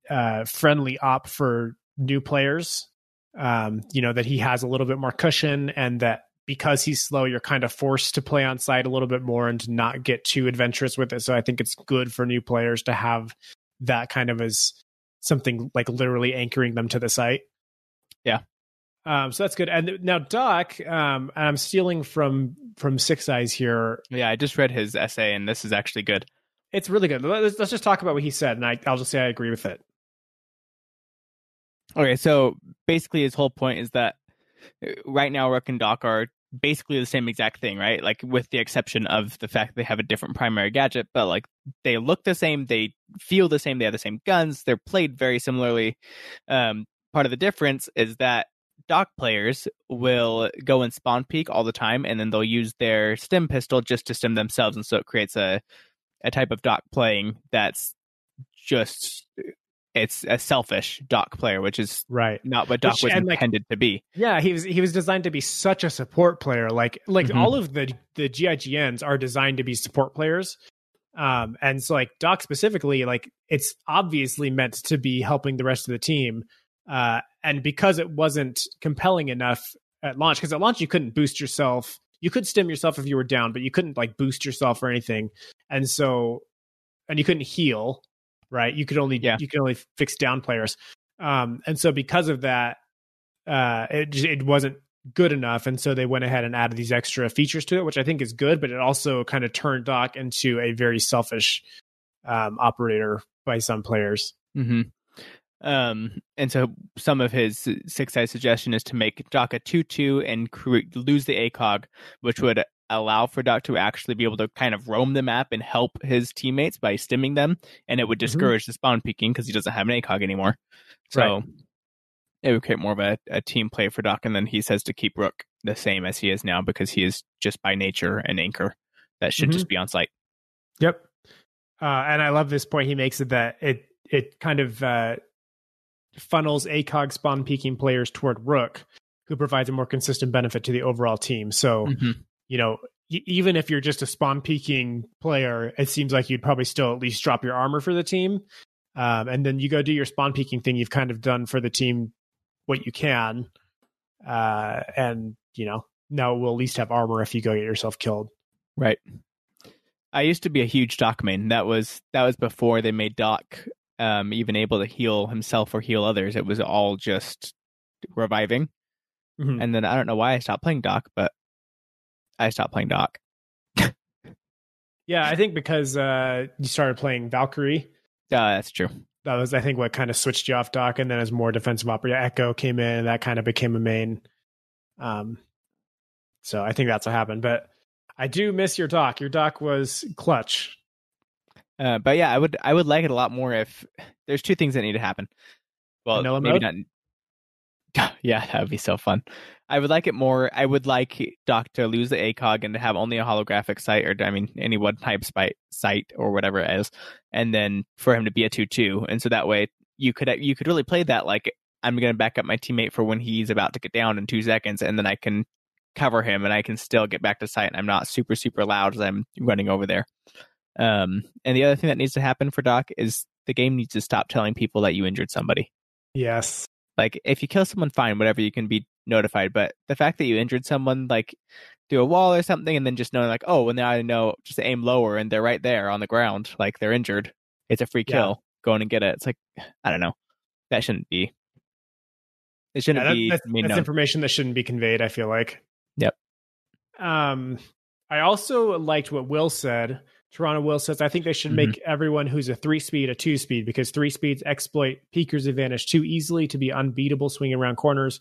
uh, friendly op for new players. Um, you know, that he has a little bit more cushion and that because he's slow, you're kind of forced to play on site a little bit more and to not get too adventurous with it. So I think it's good for new players to have that kind of as something like literally anchoring them to the site. Yeah. Um, so that's good. And now Doc, um, and I'm stealing from, from Six Eyes here. Yeah. I just read his essay and this is actually good. It's really good. Let's, let's just talk about what he said. And I, I'll just say, I agree with it. Okay. So basically his whole point is that right now, Rook and Doc are basically the same exact thing, right? Like with the exception of the fact they have a different primary gadget, but like they look the same, they feel the same, they have the same guns, they're played very similarly. Um, part of the difference is that Doc players will go and spawn peek all the time, and then they'll use their stim pistol just to stim themselves, and so it creates a a type of Doc playing that's just it's a selfish Doc player, which is right. not what Doc which, was intended like, to be. Yeah, he was he was designed to be such a support player. Like like mm-hmm. all of the, the G I G Ns are designed to be support players. Um, and so like Doc specifically, like it's obviously meant to be helping the rest of the team. Uh, and because it wasn't compelling enough at launch, because at launch you couldn't boost yourself. You could stim yourself if you were down, but you couldn't like boost yourself or anything. And so, and you couldn't heal. Right, you could only yeah. you could only fix down players, um, and so because of that, uh, it it wasn't good enough, and so they went ahead and added these extra features to it, which I think is good. But it also kind of turned Doc into a very selfish um, operator by some players. Mm-hmm. Um, and so some of his Six Eyes suggestion is to make Doc a two two and cre- lose the ACOG, which would allow for Doc to actually be able to kind of roam the map and help his teammates by stimming them, and it would discourage mm-hmm. the spawn peeking because he doesn't have an ACOG anymore. So right. it would create more of a, a team play for Doc, and then he says to keep Rook the same as he is now because he is just by nature an anchor that should mm-hmm. just be on site. Yep. Uh, and I love this point he makes it that it it kind of uh, funnels ACOG spawn peeking players toward Rook, who provides a more consistent benefit to the overall team. So mm-hmm. you know, even if you're just a spawn peeking player, it seems like you'd probably still at least drop your armor for the team. Um, and then you go do your spawn peeking thing. You've kind of done for the team what you can. Uh, and, you know, now we'll at least have armor if you go get yourself killed. Right. I used to be a huge Doc main. That was, that was before they made Doc um, even able to heal himself or heal others. It was all just reviving. Mm-hmm. And then I don't know why I stopped playing Doc, but I stopped playing Doc. Yeah, I think because uh, you started playing Valkyrie. Uh, that's true. That was, I think, what kind of switched you off Doc, and then as more defensive operator, Echo came in, and that kind of became a main. Um, so I think that's what happened. But I do miss your Doc. Your Doc was clutch. Uh, but yeah, I would I would like it a lot more if there's two things that need to happen. Well, Vanilla maybe mode? Not. Yeah, that would be so fun. I would like it more. I would like Doc to lose the ACOG and to have only a holographic sight, or I mean, any one type sight or whatever it is, and then for him to be a two two. And so that way you could you could really play that like, I'm going to back up my teammate for when he's about to get down in two seconds, and then I can cover him and I can still get back to sight, and I'm not super, super loud as I'm running over there. Um, and the other thing that needs to happen for Doc is the game needs to stop telling people that you injured somebody. Yes. Like, if you kill someone, fine, whatever, you can be notified. But the fact that you injured someone, like, through a wall or something, and then just knowing, like, oh, well, now I know, just aim lower, and they're right there on the ground, like, they're injured. It's a free kill. Yeah. Go in and get it. It's like, I don't know. That shouldn't be. It shouldn't yeah, that, be. That's, that's no. information that shouldn't be conveyed, I feel like. Yep. Um, I also liked what Will said. Toronto Will says, I think they should make mm-hmm. everyone who's a three-speed a two-speed, because three-speeds exploit Peeker's advantage too easily to be unbeatable swinging around corners.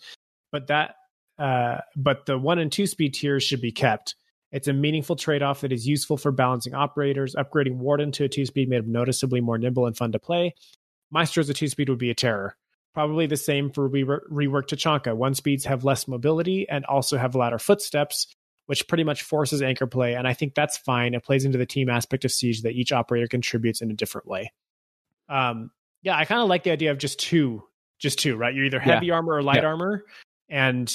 But that, uh, but the one and two-speed tiers should be kept. It's a meaningful trade-off that is useful for balancing operators. Upgrading Warden to a two-speed made him noticeably more nimble and fun to play. Maestro as a two-speed would be a terror. Probably the same for re- rework Tachanka. One-speeds have less mobility and also have louder footsteps, which pretty much forces anchor play, and I think that's fine. It plays into the team aspect of Siege that each operator contributes in a different way. Um, yeah, I kind of like the idea of just two, just two, right? You're either heavy yeah. armor or light yeah. armor, and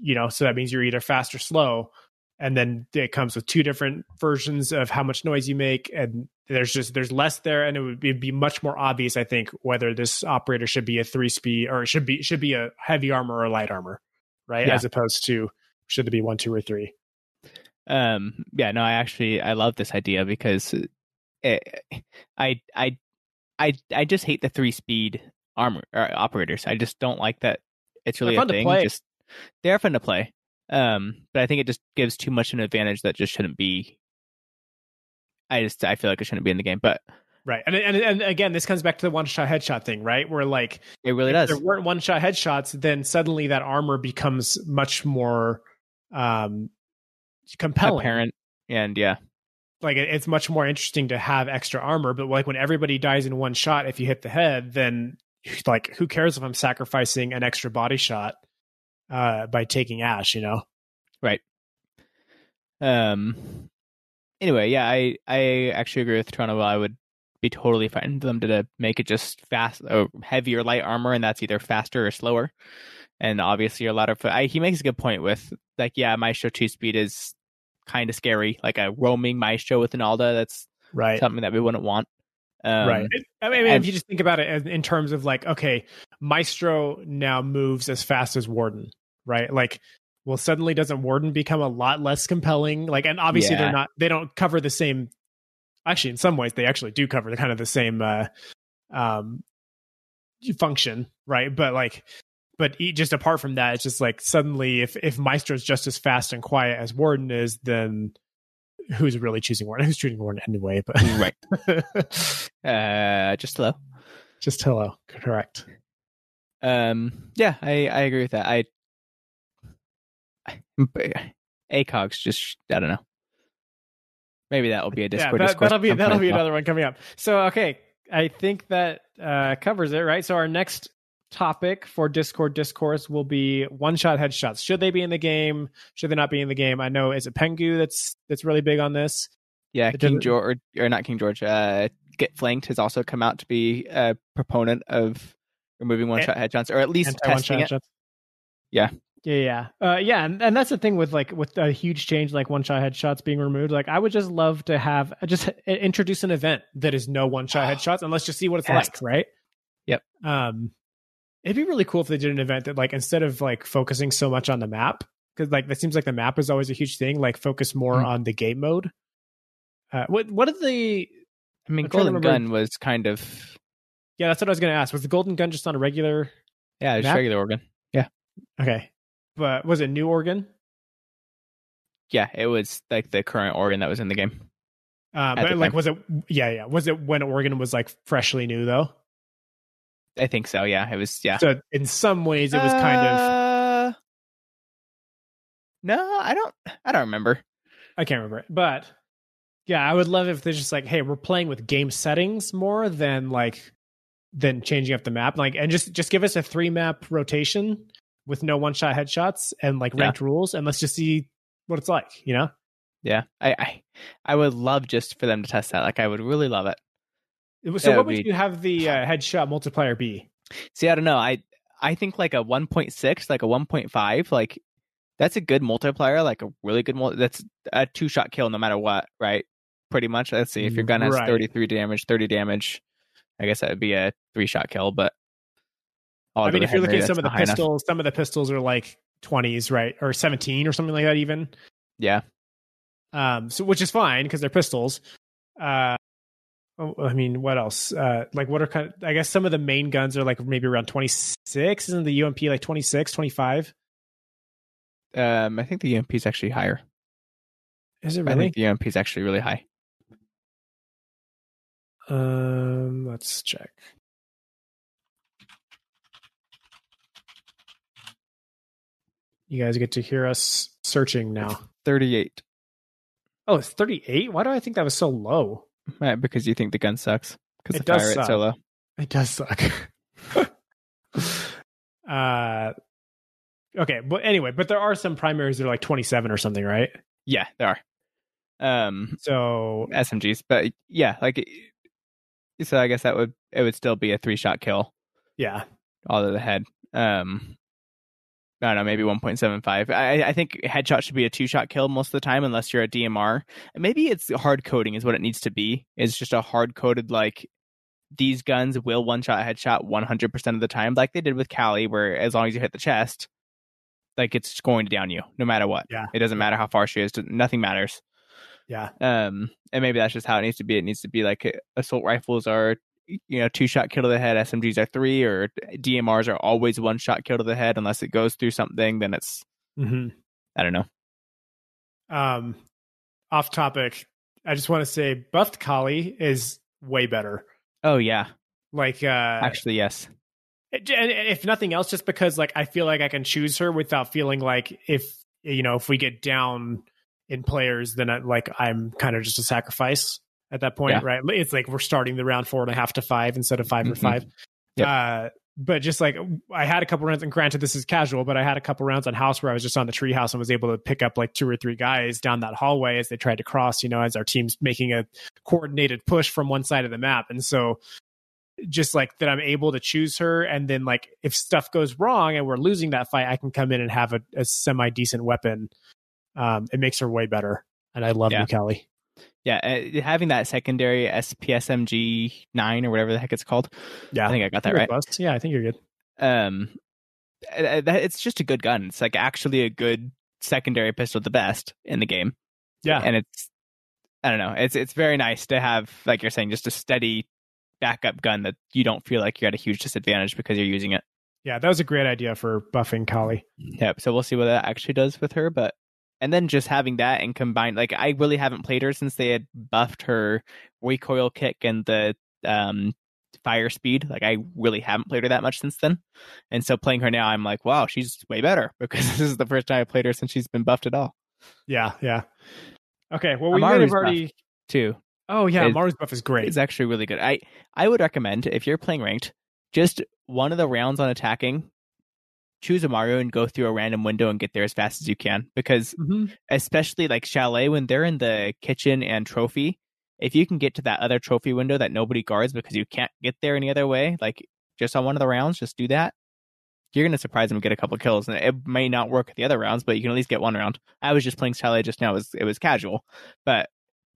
you know, so that means you're either fast or slow, and then it comes with two different versions of how much noise you make, and there's just there's less there, and it would be, it'd be much more obvious, I think, whether this operator should be a three speed or it should be should be a heavy armor or light armor, right? Yeah. As opposed to should it be one, two, or three. Um, yeah, no, I actually, I love this idea because it, I, I, I, I just hate the three speed armor or operators. I just don't like that. It's really they're a fun thing. To play. Just, they are fun to play. Um, but I think it just gives too much an advantage that just shouldn't be. I just, I feel like it shouldn't be in the game, but. Right. And, and, and again, this comes back to the one shot headshot thing, right? Where like, it really if does. There weren't one shot headshots, then suddenly that armor becomes much more, um, compelling apparent, and yeah like it, it's much more interesting to have extra armor. But like when everybody dies in one shot, if you hit the head, then like who cares if I'm sacrificing an extra body shot uh by taking Ash, you know? Right. Um anyway, yeah, i i actually agree with Toronto. I would be totally fine for them to make it just fast or heavier light armor, and that's either faster or slower. And obviously a lot of I, he makes a good point with like, yeah, Maestro two speed is kind of scary, like a roaming Maestro with an Alda. That's right. Something that we wouldn't want. Um, right. I mean, and, if you just think about it in terms of like, okay, Maestro now moves as fast as Warden, right? Like, well, suddenly doesn't Warden become a lot less compelling? Like, and obviously yeah. they're not, they don't cover the same. Actually, in some ways, they actually do cover the kind of the same uh, um, function, right? But like, But just apart from that, it's just like suddenly if, if Maestro is just as fast and quiet as Warden is, then who's really choosing Warden? Who's choosing Warden anyway? But right. uh, just hello. Just hello. Correct. Um. Yeah, I, I agree with that. I, I ACOG's just, I don't know. Maybe that will be a Discord. Yeah, that, Discord that'll be, that'll be another one coming up. So, okay. I think that uh, covers it, right? So our next topic for Discord discourse will be one-shot headshots. Should they be in the game? Should they not be in the game? I know, is it Pengu that's that's really big on this? Yeah, it King doesn't... George or not King George. Uh, Get Flanked has also come out to be a proponent of removing one-shot headshots, or at least testing it. Headshots. Yeah, Yeah, yeah, uh, yeah, and, and that's the thing with like with a huge change, like one shot headshots being removed. Like, I would just love to have just introduce an event that is no one shot headshots, and let's just see what it's yes. like, right? Yep. Um, it'd be really cool if they did an event that, like, instead of like focusing so much on the map, because like that seems like the map is always a huge thing. Like, focus more mm-hmm. on the game mode. Uh, what what are the? I mean, Golden Gun was kind of. Yeah, that's what I was going to ask. Was the Golden Gun just on a regular? Yeah, it's regular Oregon. Yeah. Okay. But was it new Oregon? Yeah, it was like the current Oregon that was in the game. Uh, but the like, time. was it? Yeah, yeah. Was it when Oregon was like freshly new though? I think so. Yeah, it was. Yeah. So in some ways, it was uh, kind of. No, I don't. I don't remember. I can't remember it, but yeah, I would love if they're just like, hey, we're playing with game settings more than like than changing up the map, like, and just just give us a three map rotation with no one-shot headshots and like ranked yeah. rules, and let's just see what it's like, you know? Yeah, I, I I would love just for them to test that. Like, I would really love it. So that what would, would be... you have the uh, headshot multiplier be? See, I don't know. I I think like a one point six, like a one point five, like that's a good multiplier, like a really good multiplier. That's a two-shot kill no matter what, right? Pretty much. Let's see. If your gun has right. thirty-three damage, thirty damage, I guess that would be a three-shot kill, but I mean, if you're looking at some of the pistols, some of the pistols are like twenties, right? Or seventeen or something like that even. Yeah. Um, so which is fine because they're pistols. Uh, I mean, what else? Uh, like what are kind of, I guess some of the main guns are like maybe around twenty-six. Isn't the U M P like twenty-six, twenty-five? Um, I think the U M P is actually higher. Is it really? I think the U M P is actually really high. Um, let's check. You guys get to hear us searching now. It's thirty-eight. Oh, it's thirty-eight? Why do I think that was so low? Right, because you think the gun sucks. Because the fire rate's so low. It does suck. uh, okay, but anyway, but there are some primaries that are like twenty-seven or something, right? Yeah, there are. Um, so S M Gs, but yeah, like, so I guess that would it would still be a three-shot kill. Yeah, all to the head. Um. I don't know, maybe one point seven five. I, I think headshot should be a two-shot kill most of the time, unless you're a D M R. Maybe it's hard coding is what it needs to be. It's just a hard coded, like, these guns will one-shot headshot one hundred percent of the time, like they did with Kali, where as long as you hit the chest, like, it's going to down you, no matter what. Yeah. It doesn't matter how far she is. Nothing matters. Yeah. Um, and maybe that's just how it needs to be. It needs to be, like, assault rifles are, you know, two shot kill to the head, S M Gs are three, or D M Rs are always one shot kill to the head unless it goes through something, then it's mm-hmm. I don't know. Um off topic, I just want to say buffed Kali is way better. Oh yeah. Like uh actually yes. It, and if nothing else, just because like I feel like I can choose her without feeling like if you know, if we get down in players, then I, like I'm kind of just a sacrifice. At that point, yeah. right? It's like we're starting the round four and a half to five instead of five mm-hmm. or five. Yep. Uh, but just like I had a couple rounds, and granted this is casual, but I had a couple rounds on House where I was just on the tree house and was able to pick up like two or three guys down that hallway as they tried to cross, you know, as our team's making a coordinated push from one side of the map. And so just like that I'm able to choose her. And then like if stuff goes wrong and we're losing that fight, I can come in and have a, a semi-decent weapon. Um, it makes her way better. And I love yeah. you, Kali. Yeah, having that secondary S P S M G nine or whatever the heck it's called. Yeah, I think I got that right. Robust. Yeah, I think you're good. Um, it's just a good gun. It's like actually a good secondary pistol, the best in the game. Yeah, and it's I don't know. It's it's very nice to have, like you're saying, just a steady backup gun that you don't feel like you're at a huge disadvantage because you're using it. Yeah, that was a great idea for buffing Kali. Yep. So we'll see what that actually does with her, but. And then just having that and combined, like, I really haven't played her since they had buffed her recoil kick and the um, fire speed. Like, I really haven't played her that much since then. And so playing her now, I'm like, wow, she's way better because this is the first time I played her since she's been buffed at all. Yeah, yeah. Okay, well, we might have already... too. Oh, yeah, Maru's buff is great. It's actually really good. I, I would recommend, if you're playing ranked, just one of the rounds on attacking... choose a Mario and go through a random window and get there as fast as you can. Because mm-hmm. especially like Chalet, when they're in the kitchen and trophy, if you can get to that other trophy window that nobody guards because you can't get there any other way, like just on one of the rounds, just do that. you're going to surprise them and get a couple of kills. And it may not work at the other rounds, but you can at least get one round. I was just playing Chalet just now. It was, it was casual. But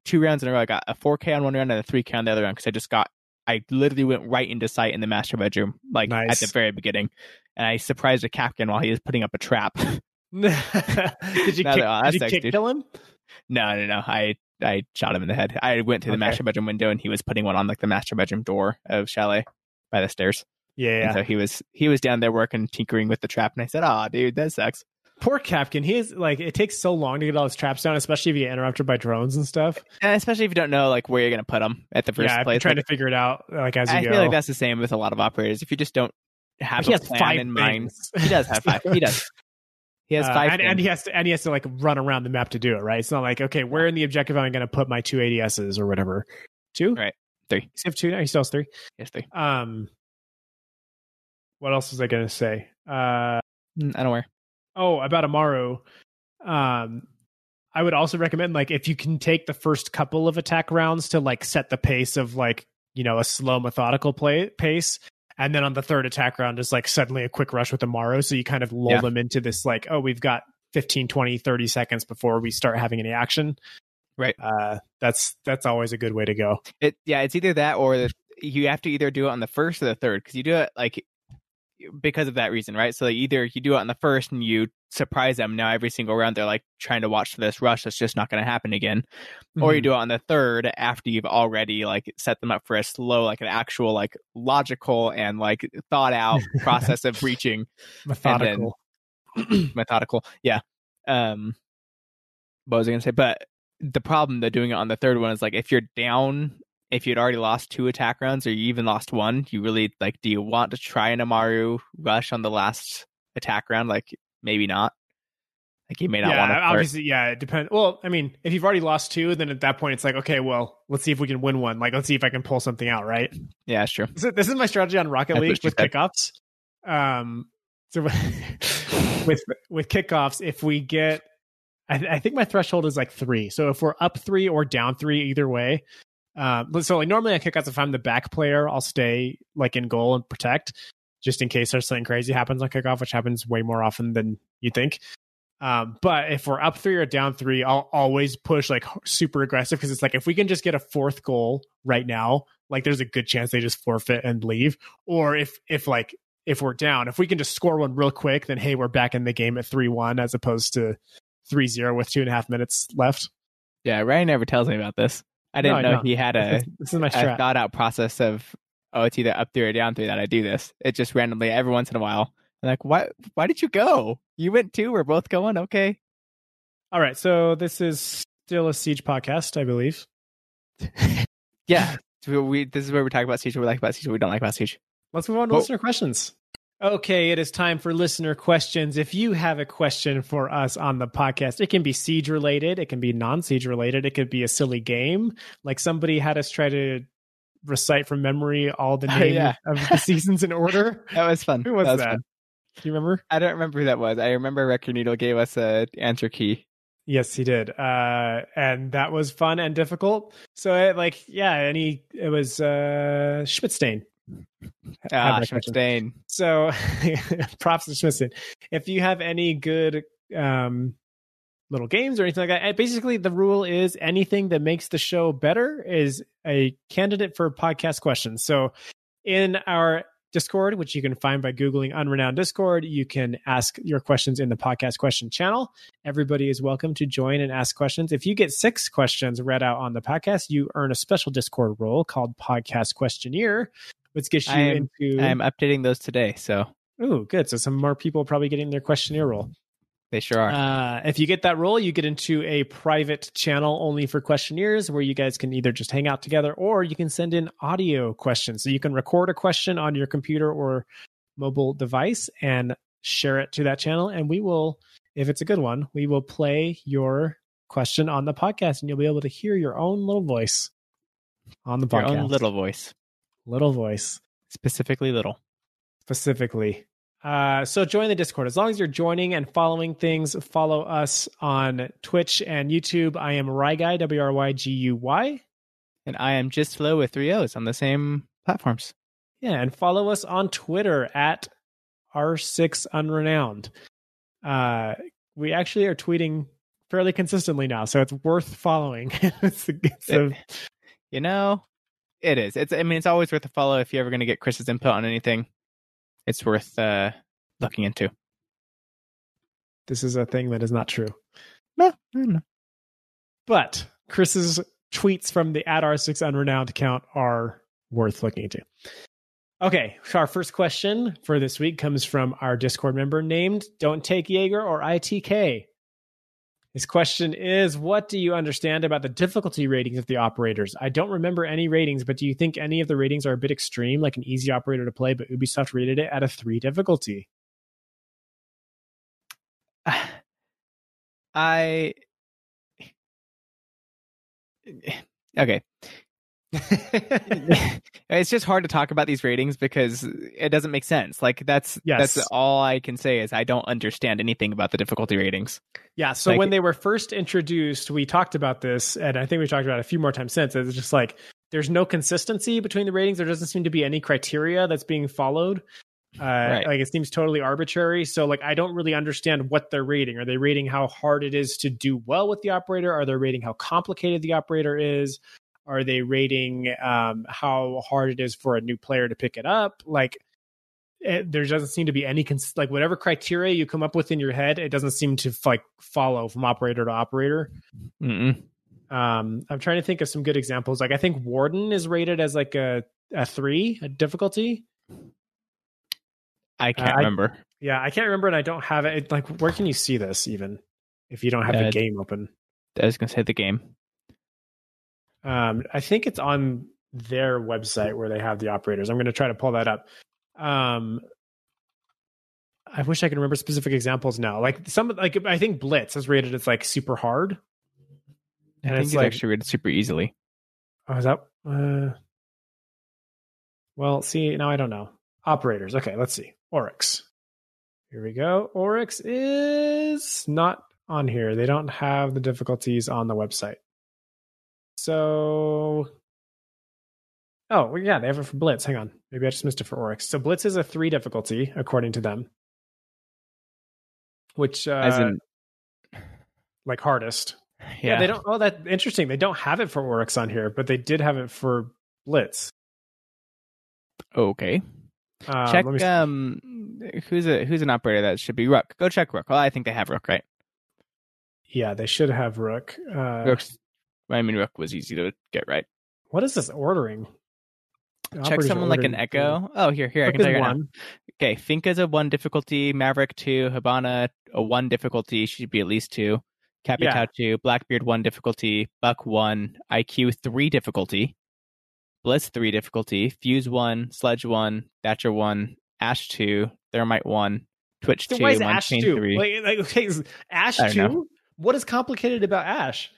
two rounds in a row, I got a four K on one round and a three K on the other round because I just got, I literally went right into sight in the master bedroom, like nice. At the very beginning. And I surprised a captain while he was putting up a trap. Did you, no, kick, oh, did you sucks, kick kill him? No, no, no. I, I shot him in the head. I went through the okay. master bedroom window and he was putting one on like the master bedroom door of Chalet by the stairs. Yeah. And so he was he was down there working, tinkering with the trap, and I said, "Ah, dude, that sucks." Poor Capkin. He is like, it takes so long to get all his traps down, especially if you get interrupted by drones and stuff. And especially if you don't know like where you're gonna put them at the first yeah, place. Yeah, trying like, to figure it out like as you I go. I feel like that's the same with a lot of operators. If you just don't have he a plan in things. mind, he does have five. He does. He has five, uh, and, and he has to, and he has to like run around the map to do it. Right? It's not like, okay, where in the objective am I gonna put my two A D Ss or whatever? Two? Right. Three. He have two now. He still has three. He has three. Um. What else was I going to say? Uh, I don't know. Oh, about Amaru. Um, I would also recommend, like, if you can take the first couple of attack rounds to, like, set the pace of, like, you know, a slow, methodical play pace. And then on the third attack round is, like, suddenly a quick rush with Amaru. So you kind of lull yeah. them into this, like, oh, we've got fifteen, twenty, thirty seconds before we start having any action. Right. Uh, that's that's always a good way to go. It Yeah, it's either that or the, you have to either do it on the first or the third, because you do it, like, because of that reason, right? So like either you do it on the first and you surprise them. Now every single round they're like trying to watch for this rush that's just not going to happen again. Mm-hmm. Or you do it on the third after you've already like set them up for a slow, like an actual, like logical and like thought out process of breaching. Methodical. Then, methodical. Yeah. Um, what was I going to say? But the problem that doing it on the third one is like, if you're down, if you'd already lost two attack rounds or you even lost one, you really like, do you want to try an Amaru rush on the last attack round? Like maybe not. Like you may not yeah, want to. Obviously, yeah, it depends. Well, I mean, if you've already lost two, then at that point it's like, okay, well, let's see if we can win one. Like, let's see if I can pull something out, right? Yeah, that's true. So this is my strategy on Rocket League with said. kickoffs. Um, so with with kickoffs, if we get, I, th- I think my threshold is like three. So if we're up three or down three, either way. Um, so like normally on kickouts, if I'm the back player, I'll stay like in goal and protect just in case there's something crazy happens on kickoff, which happens way more often than you think. Um, but if we're up three or down three, I'll always push like super aggressive, because it's like if we can just get a fourth goal right now, like there's a good chance they just forfeit and leave. Or if if like if we're down, if we can just score one real quick, then hey, we're back in the game at three one as opposed to three zero with two and a half minutes left. Yeah, Ryan never tells me about this. I didn't no, know I he had a, this is my a thought-out process of, oh, it's either up three or down three that I do this. It just randomly, every once in a while, I'm like, why Why did you go? You went two, we're both going, okay. All right, so this is still a Siege podcast, I believe. yeah, so we. This is where we talk about Siege, what we like about Siege, what we don't like about Siege. Let's move on to Whoa. listener questions. Okay, it is time for listener questions. If you have a question for us on the podcast, it can be Siege related, it can be non-Siege related, it could be a silly game. Like somebody had us try to recite from memory all the names oh, yeah. of the seasons in order. That was fun. Who was that? Was that? Fun. Do you remember? I don't remember who that was. I remember Record Needle gave us an answer key. Yes, he did. Uh, and that was fun and difficult. So it, like, yeah, and he, it was uh, Schmidtstein. Ah, Schmidtstein. So props to Schmidtstein. If you have any good um little games or anything like that, basically the rule is anything that makes the show better is a candidate for podcast questions. So in our Discord, which you can find by Googling Unrenowned Discord, you can ask your questions in the podcast question channel. Everybody is welcome to join and ask questions. If you get six questions read out on the podcast, you earn a special Discord role called Podcast Questionnaire. Let's get you I am, into... I'm updating those today, so... Ooh, good. So some more people are probably getting their questionnaire role. They sure are. Uh, if you get that role, you get into a private channel only for questionnaires where you guys can either just hang out together or you can send in audio questions. So you can record a question on your computer or mobile device and share it to that channel. And we will, if it's a good one, we will play your question on the podcast and you'll be able to hear your own little voice on the podcast. Your own little voice. Little voice. Specifically little. Specifically. Uh, so join the Discord. As long as you're joining and following things, follow us on Twitch and YouTube. I am Ryguy, W R Y G U Y. And I am Just Flow with three O's on the same platforms. Yeah, and follow us on Twitter at R six Unrenowned. Uh, we actually are tweeting fairly consistently now, so it's worth following. it's, it's a, it, you know, it is. It's. I mean, it's always worth a follow. If you're ever going to get Chris's input on anything, it's worth uh, looking into. This is a thing that is not true. No, I don't know. But Chris's tweets from the at R six Unrenowned account are worth looking into. Okay, our first question for this week comes from our Discord member named Don't Take Jaeger or I T K. His question is, what do you understand about the difficulty ratings of the operators? I don't remember any ratings, but do you think any of the ratings are a bit extreme, like an easy operator to play, but Ubisoft rated it at a three difficulty? I... Okay. It's just hard to talk about these ratings because it doesn't make sense. Like that's yes. that's all I can say is I don't understand anything about the difficulty ratings. Yeah. So like, when they were first introduced, we talked about this, and I think we talked about it a few more times since. It's just like there's no consistency between the ratings. There doesn't seem to be any criteria that's being followed. Uh, right. Like it seems totally arbitrary. So like I don't really understand what they're rating. Are they rating how hard it is to do well with the operator? Are they rating how complicated the operator is? Are they rating um, how hard it is for a new player to pick it up? Like, it, there doesn't seem to be any, cons- like, whatever criteria you come up with in your head, it doesn't seem to, like, follow from operator to operator. Mm-mm. Um, I'm trying to think of some good examples. Like, I think Warden is rated as, like, a, a three, a difficulty. I can't uh, remember. I, yeah, I can't remember, and I don't have it. it. Like, where can you see this, even, if you don't have uh, the game open? I was going to say the game. Um, I think it's on their website where they have the operators. I'm going to try to pull that up. Um, I wish I could remember specific examples now. Like some, like I think Blitz is rated as like super hard. And I think it's, it's like, actually rated super easily. Oh, is that? Uh, well, see, now I don't know. Operators. Okay, let's see. Oryx. Here we go. Oryx is not on here. They don't have the difficulties on the website. So, oh, well, yeah, they have it for Blitz. Hang on. Maybe I just missed it for Oryx. So Blitz is a three difficulty, according to them. Which, uh, as in... like, hardest. Yeah. yeah, they don't, oh, that's interesting. They don't have it for Oryx on here, but they did have it for Blitz. Okay. Um, check, let me... um, who's a who's an operator that should be Rook? Go check Rook. Well, I think they have Rook, right? Yeah, they should have Rook. Uh, Rook's... I mean, Rook was easy to get right. What is this ordering? The Check someone like an Echo. Oh, here, here. Rook I can tell you one. Now. Okay, Finka's a one difficulty. Maverick, two. Hibana, a one difficulty. She should be at least two. Capitao, yeah. two. Blackbeard, one difficulty. Buck, one. I Q, three difficulty. Blitz, three difficulty. Fuse, one. Sledge, one. Thatcher, one. Ash, two. Thermite, one. Twitch, so two. Why is Ash, two? Three. Like, like, okay, is Ash, two? Know. What is complicated about Ash?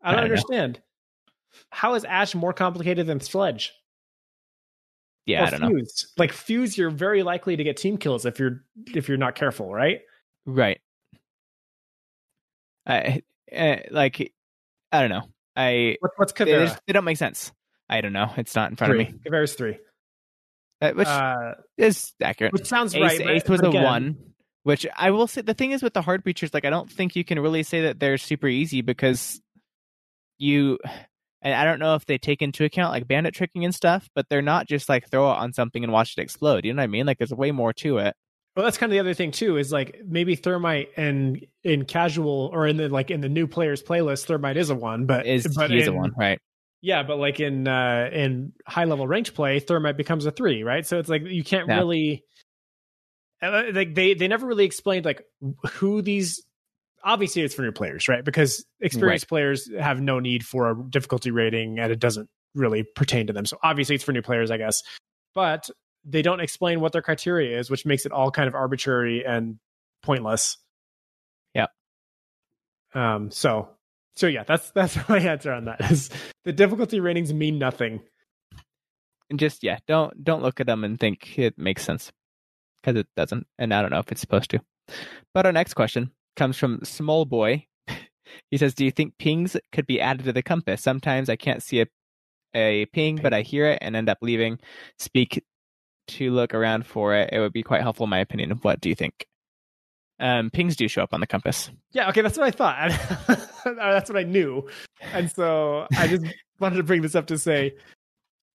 I don't, I don't understand. Know. How is Ash more complicated than Sledge? Yeah, or I don't Fuse? know. Like Fuse, you're very likely to get team kills if you're if you're not careful, right? Right. I uh, like. I don't know. I what, what's Kavera? They, they don't make sense. I don't know. It's not in front three. of me. Kavera's three, uh, which uh, is accurate. Which sounds Ace, right. Ace was again, a one. Which I will say. The thing is with the hard breachers, like I don't think you can really say that they're super easy because. You, and I don't know if they take into account like bandit tricking and stuff, but they're not just like throw it on something and watch it explode. You know what I mean? Like there's way more to it. Well, that's kind of the other thing too, is like maybe Thermite and in casual or in the, like in the new players playlist, Thermite is a one, but is but he's in, a one, right? Yeah. But like in, uh, in high level ranked play, Thermite becomes a three, right? So it's like, you can't yeah. really, like they, they never really explained like who these, obviously it's for new players, right? Because experienced right. players have no need for a difficulty rating and it doesn't really pertain to them. So obviously it's for new players, I guess, but they don't explain what their criteria is, which makes it all kind of arbitrary and pointless. Yeah. Um, so, so yeah, that's, that's my answer on that is the difficulty ratings mean nothing. And just, yeah, don't, don't look at them and think it makes sense because it doesn't. And I don't know if it's supposed to, but our next question comes from Small Boy. He says, do you think pings could be added to the compass? Sometimes I can't see a, a ping, but I hear it and end up leaving. Speak to look around for it, it would be quite helpful in my opinion. What do you think? Um, pings do show up on the compass. Yeah, okay, that's what I thought. That's what I knew. And so I just wanted to bring this up to say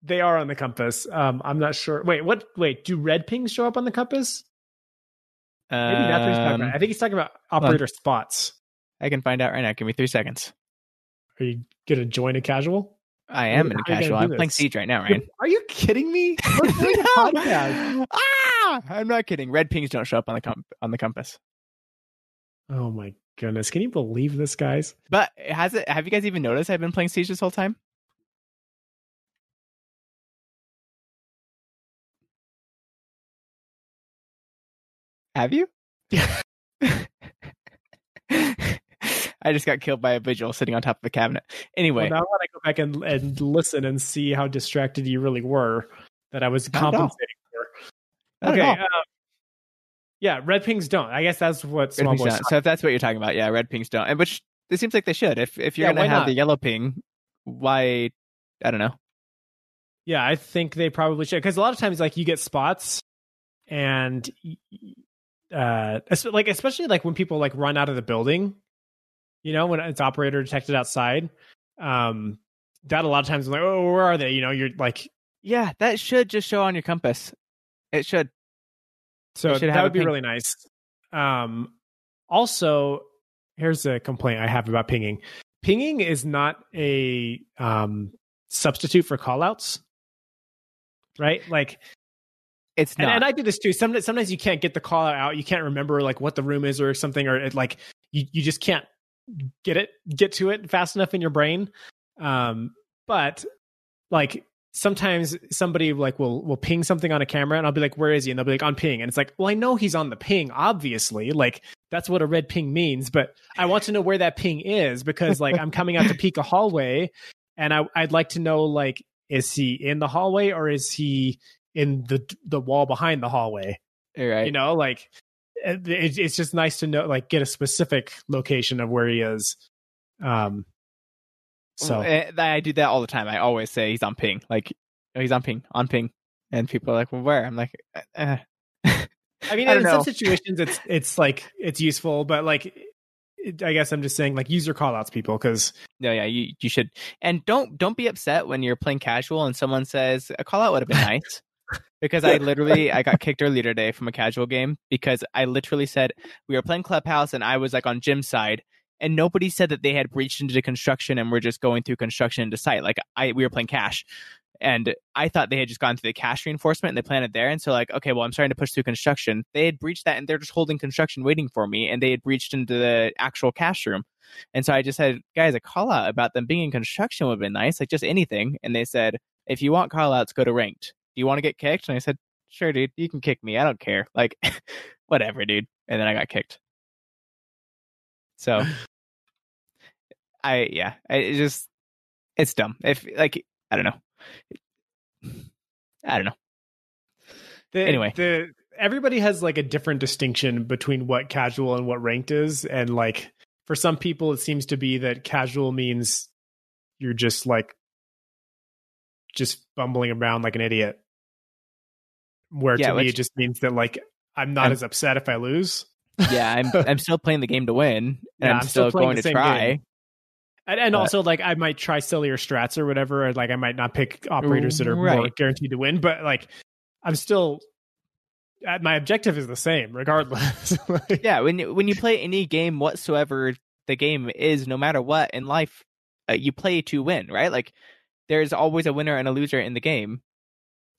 they are on the compass. Um, I'm not sure. Wait, what? Wait, do red pings show up on the compass? Um, Maybe that's what he's talking about. I think he's talking about operator look, spots. I can find out right now. Give me three seconds. Are you going to join a casual? I am in a casual. I'm playing Siege right now, Ryan. Are you kidding me? We're doing a podcast. Ah! I'm not kidding. Red pings don't show up on the comp- on the compass. Oh my goodness. Can you believe this, guys? But has it, have you guys even noticed I've been playing Siege this whole time? Have you? I just got killed by a vigil sitting on top of the cabinet. Anyway. Well, now I want to go back and, and listen and see how distracted you really were that I was compensating for. Okay. Um, yeah, red pings don't. I guess that's what small boys. So if that's what you're talking about, yeah, red pings don't. And which it seems like they should. If if you're yeah, going to have not? the yellow ping, why? I don't know. Yeah, I think they probably should. Because a lot of times, like, you get spots and uh, like especially like when people like run out of the building. You know, when it's operator detected outside, um, that a lot of times I'm like, oh, where are they? You know, you're like, yeah, that should just show on your compass. It should. So it should that would be ping. really nice. Um, also, here's a complaint I have about pinging. Pinging is not a um, substitute for callouts, right? Like, it's not. And, and I do this too. Sometimes, sometimes you can't get the call out. You can't remember like what the room is or something, or it, like you, you just can't get it get to it fast enough in your brain, um but like sometimes somebody like will will ping something on a camera and I'll be like, where is he? And they'll be like, on ping. And it's like, well, I know he's on the ping, obviously, like that's what a red ping means, but I want to know where that ping is because like I'm coming out to peek a hallway and I, I'd like to know, like, is he in the hallway or is he in the the wall behind the hallway? All right, you know, like it's just nice to know, like, get a specific location of where he is. Um, so I do that all the time. I always say he's on ping, like, oh, he's on ping, on ping, and people are like, "Well, where?" I'm like, eh. I mean, I in know. some situations, it's it's like it's useful, but like, it, I guess I'm just saying, like, use your callouts, people, because no, yeah, you you should, and don't don't be upset when you're playing casual and someone says a callout would have been nice. Because I literally, I got kicked earlier today from a casual game because I literally said we were playing Clubhouse and I was like on gym side and nobody said that they had breached into construction and we're just going through construction into site. Like I, we were playing cash and I thought they had just gone through the cash reinforcement and they planted there. And so like, okay, well, I'm starting to push through construction. They had breached that and they're just holding construction waiting for me. And they had breached into the actual cash room. And so I just said, guys, a call out about them being in construction would have been nice. Like just anything. And they said, if you want call outs, go to ranked. Do you want to get kicked? And I said, sure, dude, you can kick me. I don't care. Like, whatever, dude. And then I got kicked. So, I, yeah, I, it just, it's dumb. If, like, I don't know. I don't know. The, anyway. The, everybody has, like, a different distinction between what casual and what ranked is. And, like, for some people, it seems to be that casual means you're just, like, just bumbling around like an idiot. Where yeah, to me, it just means that like I'm not I'm, as upset if I lose. Yeah, I'm I'm still playing the game to win, and yeah, I'm still, still going to try. Game. And, and also, like I might try sillier strats or whatever. Or, like I might not pick operators that are right. more guaranteed to win, but like I'm still. My objective is the same, regardless. Like, yeah, when you, when you play any game whatsoever, the game is no matter what in life, uh, you play to win, right? Like. There's always a winner and a loser in the game,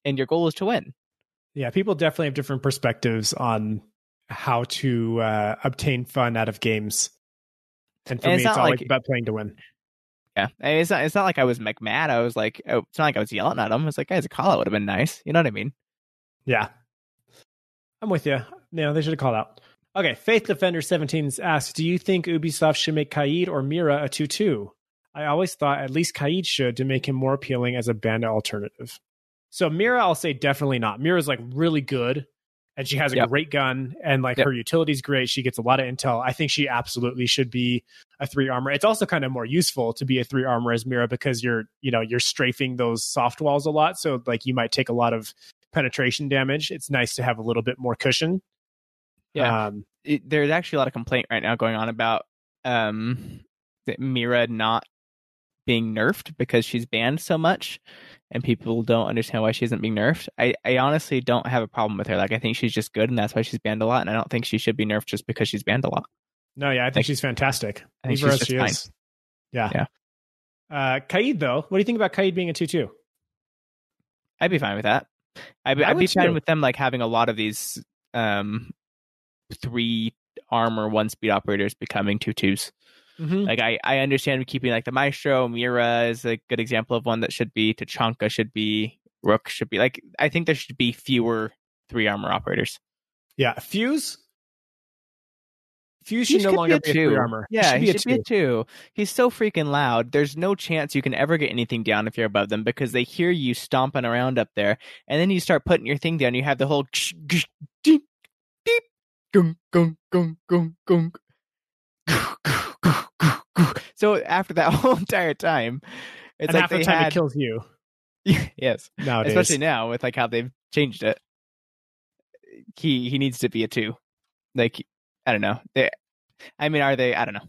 and your goal is to win. Yeah, people definitely have different perspectives on how to uh, obtain fun out of games. And for and me, it's, it's always like, about playing to win. Yeah, I mean, it's not. It's not like I was like, mad. I was like, oh, it's not like I was yelling at them. It's like, guys, a call out would have been nice. You know what I mean? Yeah, I'm with you. No, yeah, they should have called out. Okay, Faith Defender seventeen asks, do you think Ubisoft should make Kaid or Mira a two two? I always thought at least Kaid should to make him more appealing as a Banda alternative. So Mira, I'll say definitely not. Mira's like really good and she has a yep. great gun and like yep. her utility's great. She gets a lot of intel. I think she absolutely should be a three armor. It's also kind of more useful to be a three armor as Mira because you're, you know, you're strafing those soft walls a lot. So like you might take a lot of penetration damage, it's nice to have a little bit more cushion. Yeah, um, it, there's actually a lot of complaint right now going on about um, that Mira not being nerfed because she's banned so much, and people don't understand why she isn't being nerfed. I, I honestly don't have a problem with her. Like, I think she's just good, and that's why she's banned a lot. And I don't think she should be nerfed just because she's banned a lot. No, yeah, I think like, she's fantastic. I think she's just she fine. Is. Yeah. yeah. Uh, Kaid, though, what do you think about Kaid being a two two? I'd be fine with that. I'd, I'd be too. fine with them like having a lot of these um, three armor, one speed operators becoming two twos. Mm-hmm. Like I, I understand keeping like the Maestro, Mira is a good example of one that should be, Tachanka should be, Rook should be. Like I think there should be fewer three armor operators. Yeah, Fuse. Fuse should no longer be a three armor. Yeah, he should be a two. He's so freaking loud. There's no chance you can ever get anything down if you're above them because they hear you stomping around up there, and then you start putting your thing down. You have the whole ksh, ksh, deep, deep, gung, gung, gung, gung, gung. So after that whole entire time, it's and like half they the time had... it kills you. Yes, nowadays. Especially now with like how they've changed it. He he needs to be a two. Like I don't know. They, I mean, are they? I don't know.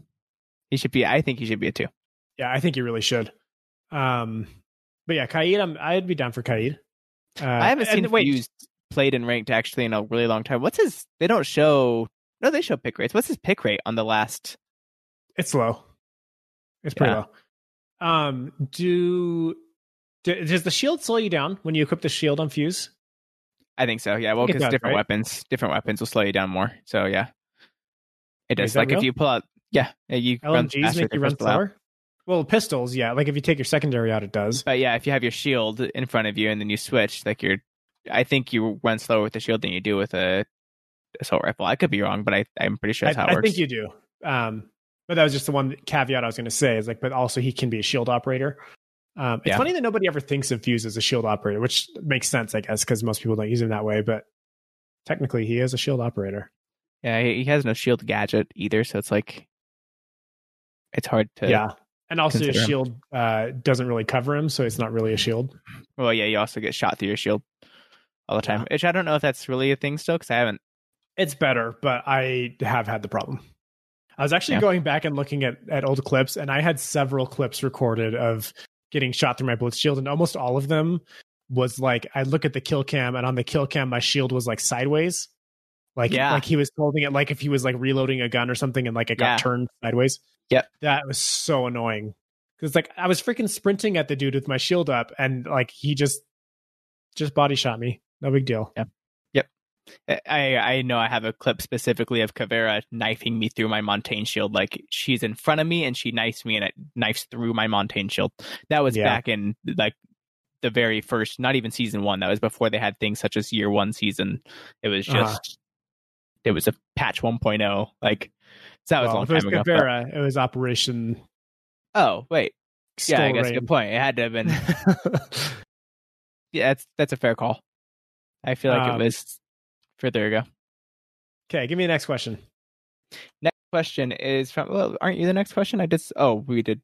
He should be. I think he should be a two. Yeah, I think he really should. Um, but yeah, Kaid, I'm, I'd be down for Kaid. Uh, I haven't seen Fuse played in ranked actually in a really long time. What's his? They don't show. No, they show pick rates. What's his pick rate on the last? It's low. It's pretty yeah. low. Um, do, do does the shield slow you down when you equip the shield on Fuse? I think so. Yeah. Well, because different right? weapons, different weapons will slow you down more. So yeah, it does. Like real? If you pull out, yeah, you L M Gs run make you run slower. Well, pistols, yeah. Like if you take your secondary out, it does. But yeah, if you have your shield in front of you and then you switch, like you're, I think you run slower with the shield than you do with a assault rifle. I could be wrong, but I I'm pretty sure that's how I, it works. I think you do. Um. But that was just the one caveat I was going to say is like, but also he can be a shield operator. Um, it's yeah. funny that nobody ever thinks of Fuse as a shield operator, which makes sense, I guess, because most people don't use him that way. But technically, he is a shield operator. Yeah, he has no shield gadget either, so it's like it's hard to. Yeah, and also his shield uh, doesn't really cover him, so it's not really a shield. Well, yeah, you also get shot through your shield all the time, yeah. which I don't know if that's really a thing still, because I haven't. It's better, but I have had the problem. I was actually yeah. going back and looking at, at old clips, and I had several clips recorded of getting shot through my Blitz shield, and almost all of them was like, I look at the kill cam, and on the kill cam, my shield was like sideways. Like, yeah. like he was holding it like if he was like reloading a gun or something, and like it got yeah. turned sideways. Yep. That was so annoying. Because like I was freaking sprinting at the dude with my shield up, and like he just just body shot me. No big deal. Yep. I, I know I have a clip specifically of Kavera knifing me through my Montane shield. Like she's in front of me and she knifes me and it knifes through my Montane shield. That was yeah. back in like the very first, not even season one. That was before they had things such as year one season. It was just, uh-huh. it was a patch one point oh. Like so that well, was a long time ago. It was Kavera. But... It was Operation. Oh, wait. Still yeah, I guess rain. Good point. It had to have been. yeah, that's, that's a fair call. I feel like um, it was. Further ago. Okay, give me the next question. Next question is from. Well, aren't you the next question? I just. Oh, we did.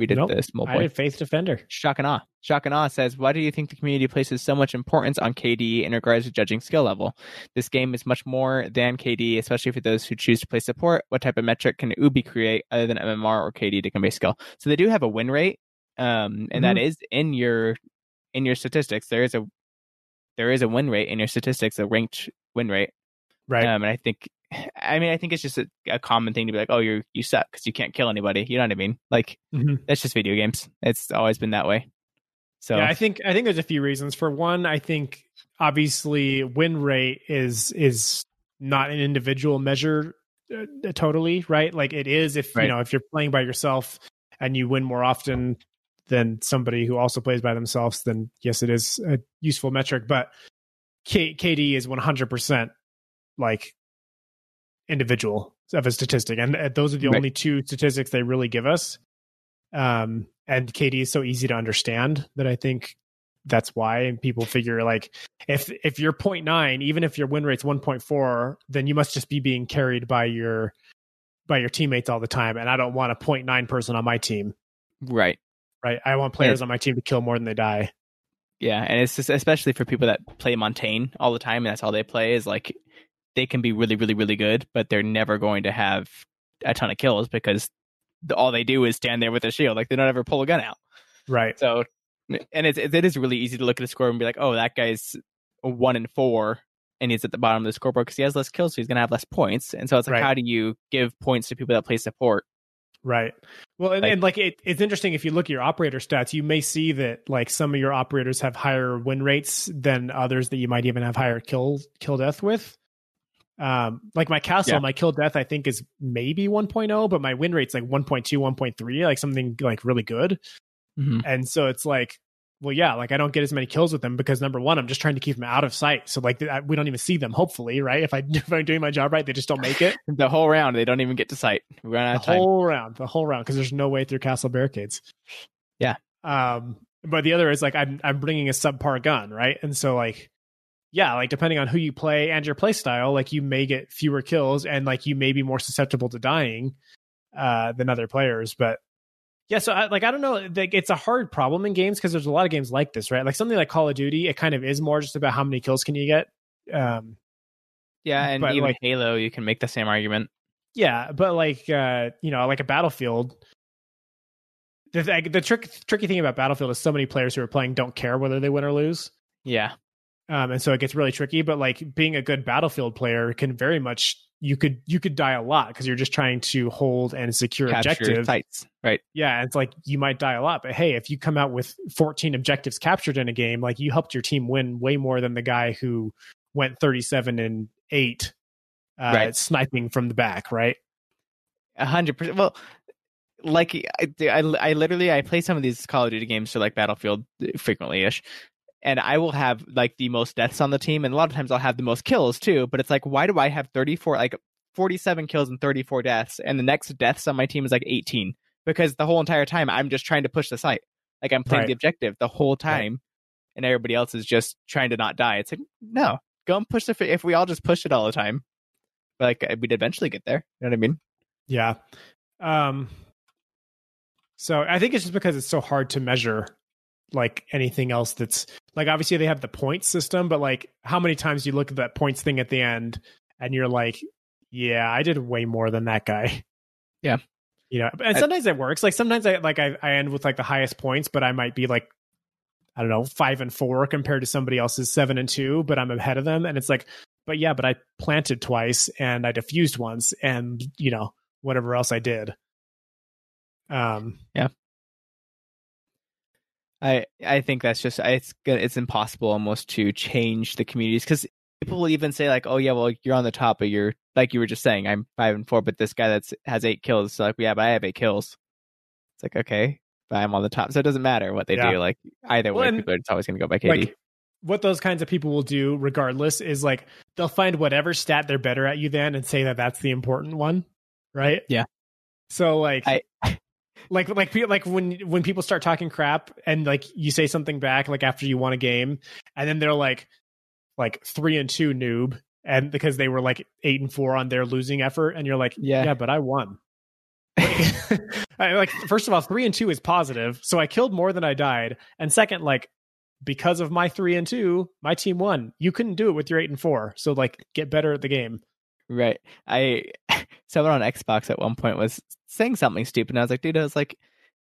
We did nope, this. Multiple. I did Faith Defender. Shock and Awe. Shock and Awe says, "Why do you think the community places so much importance on K D in regards to judging skill level? This game is much more than K D, especially for those who choose to play support. What type of metric can Ubi create other than M M R or K D to convey skill?" So they do have a win rate, um, and mm-hmm. that is in your in your statistics. There is a There is a win rate in your statistics, a ranked win rate. Right. Um, and I think, I mean, I think it's just a, a common thing to be like, oh, you you suck because you can't kill anybody. You know what I mean? Like, mm-hmm. that's just video games. It's always been that way. So yeah, I think I think there's a few reasons. For one, I think obviously win rate is is not an individual measure uh, totally, right? Like it is if, right. you know, if you're playing by yourself and you win more often than somebody who also plays by themselves, then yes, it is a useful metric. But K- KD is one hundred percent like individual of a statistic. And uh, those are the right. only two statistics they really give us. Um, and K D is so easy to understand that I think that's why. And people figure like, if if you're zero point nine, even if your win rate's one point four, then you must just be being carried by your by your teammates all the time. And I don't want a zero point nine person on my team. Right. Right. I want players yeah. on my team to kill more than they die. Yeah, and it's just, especially for people that play Montane all the time, and that's all they play, is like they can be really, really, really good, but they're never going to have a ton of kills because the, all they do is stand there with a shield. Like, they don't ever pull a gun out. Right. So, and it's, it is really easy to look at a score and be like, oh, that guy's one and four, and he's at the bottom of the scoreboard because he has less kills, so he's going to have less points. And so it's like, right. How do you give points to people that play support? Right. Well, and like, and like it, it's interesting, if you look at your operator stats, you may see that like some of your operators have higher win rates than others that you might even have higher kill kill death with. Um, like my castle, yeah. My kill death, I think, is maybe one point oh, but my win rate's like one point two, one point three, like something like really good. Mm-hmm. And so it's like, well, yeah, like I don't get as many kills with them because number one, I'm just trying to keep them out of sight. So like I, we don't even see them, hopefully, right? If, I, if I'm doing my job right, they just don't make it. The whole round, they don't even get to sight. We run out of time. The whole round, the whole round, because there's no way through castle barricades. Yeah. Um, but the other is like I'm I'm bringing a subpar gun, right? And so like, yeah, like depending on who you play and your play style, like you may get fewer kills and like you may be more susceptible to dying uh, than other players, but. Yeah, so I, like I don't know, like it's a hard problem in games because there's a lot of games like this, right? Like something like Call of Duty, it kind of is more just about how many kills can you get. Um, yeah, and even like, Halo, you can make the same argument. Yeah, but like uh, you know, like a Battlefield, the the, the trick, tricky thing about Battlefield is so many players who are playing don't care whether they win or lose. Yeah, um, and so it gets really tricky. But like being a good Battlefield player can very much. you could you could die a lot because you're just trying to hold and secure objectives. Right. Yeah. It's like you might die a lot, but hey, if you come out with fourteen objectives captured in a game, like you helped your team win way more than the guy who went thirty-seven and eight uh, right. sniping from the back. Right. A hundred percent. Well, like I, I, I literally I play some of these Call of Duty games, so like Battlefield frequently ish. And I will have like the most deaths on the team. And a lot of times I'll have the most kills too. But it's like, why do I have thirty-four, like forty-seven kills and thirty-four deaths? And the next deaths on my team is like eighteen, because the whole entire time I'm just trying to push the site. Like I'm playing right. the objective the whole time. Right. And everybody else is just trying to not die. It's like, no, go and push the, if we all just push it all the time, like we'd eventually get there. You know what I mean? Yeah. Um. So I think it's just because it's so hard to measure like anything else that's like, obviously they have the points system, but like how many times do you look at that points thing at the end and you're like, yeah, I did way more than that guy. Yeah. You know, and sometimes I, it works. Like sometimes I, like I, I end with like the highest points, but I might be like, I don't know, five and four compared to somebody else's seven and two, but I'm ahead of them. And it's like, but yeah, but I planted twice and I diffused once and you know, whatever else I did. Um, yeah. I, I think that's just, it's it's impossible almost to change the communities, because people will even say like, oh yeah, well, you're on the top of your, like you were just saying, I'm five and four, but this guy that's has eight kills. So like, yeah, but I have eight kills. It's like, okay, but I'm on the top. So it doesn't matter what they yeah. do. Like either well, way, and, people are, it's always going to go by K D. Like, what those kinds of people will do regardless is like, they'll find whatever stat they're better at you than and say that that's the important one. Right. Yeah. So like, I, Like like like when when people start talking crap and like you say something back like after you won a game, and then they're like like three and two noob, and because they were like eight and four on their losing effort, and you're like yeah, yeah but I won. Like, I, like first of all, three and two is positive, so I killed more than I died, and second, like because of my three and two, my team won. You couldn't do it with your eight and four, so like get better at the game. Right. I someone on Xbox at one point was saying something stupid, and I was like, dude, I was like,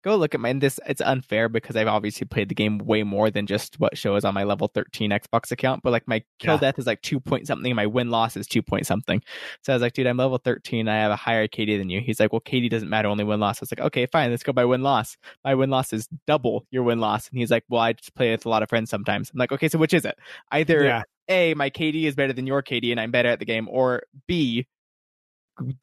go look at my and this it's unfair because I've obviously played the game way more than just what shows on my level thirteen Xbox account, but like my kill yeah. death is like two point something and my win loss is two point something. So I was like, dude, I'm level thirteen, I have a higher K D than you. He's like, well, K D doesn't matter, only win loss. I was like, okay, fine, let's go by win loss. My win loss is double your win loss. And he's like, well, I just play with a lot of friends sometimes. I'm like, okay, so which is it? Either yeah. A, my K D is better than your K D and I'm better at the game, or B,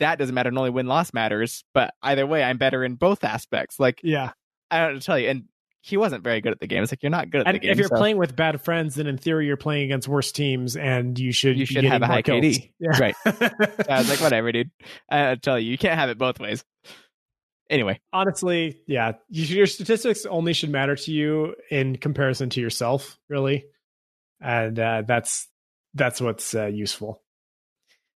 that doesn't matter and only win-loss matters, but either way, I'm better in both aspects. Like, yeah, I don't know to tell you. And he wasn't very good at the game. It's like, you're not good at and the game. If you're so. playing with bad friends, then in theory, you're playing against worse teams and you should, you should have a high kills. K D. Yeah. Right. So I was like, whatever, dude. I tell you, you can't have it both ways. Anyway. Honestly, yeah, your statistics only should matter to you in comparison to yourself, really. And uh, that's that's what's uh, useful.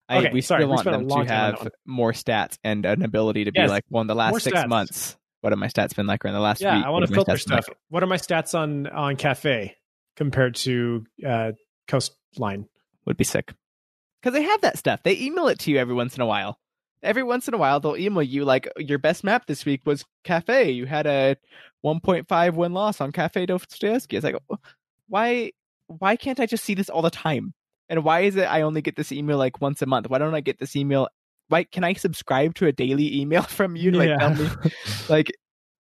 I, okay, we sorry, still we want them to have more stats and an ability to yes, be like, well, in the last six stats. months, what have my stats been like? Or in the last yeah, week, I want to filter stuff. Like? What are my stats on on Cafe? compared to uh, Coastline. Would be sick. Because they have that stuff. They email it to you every once in a while. Every once in a while, they'll email you, like, your best map this week was Cafe. You had a one point five win loss on Cafe Dostoevsky. It's like, why why can't I just see this all the time? And why is it I only get this email, like, once a month? Why don't I get this email? Why can I subscribe to a daily email from you to, like, yeah. tell me? Like,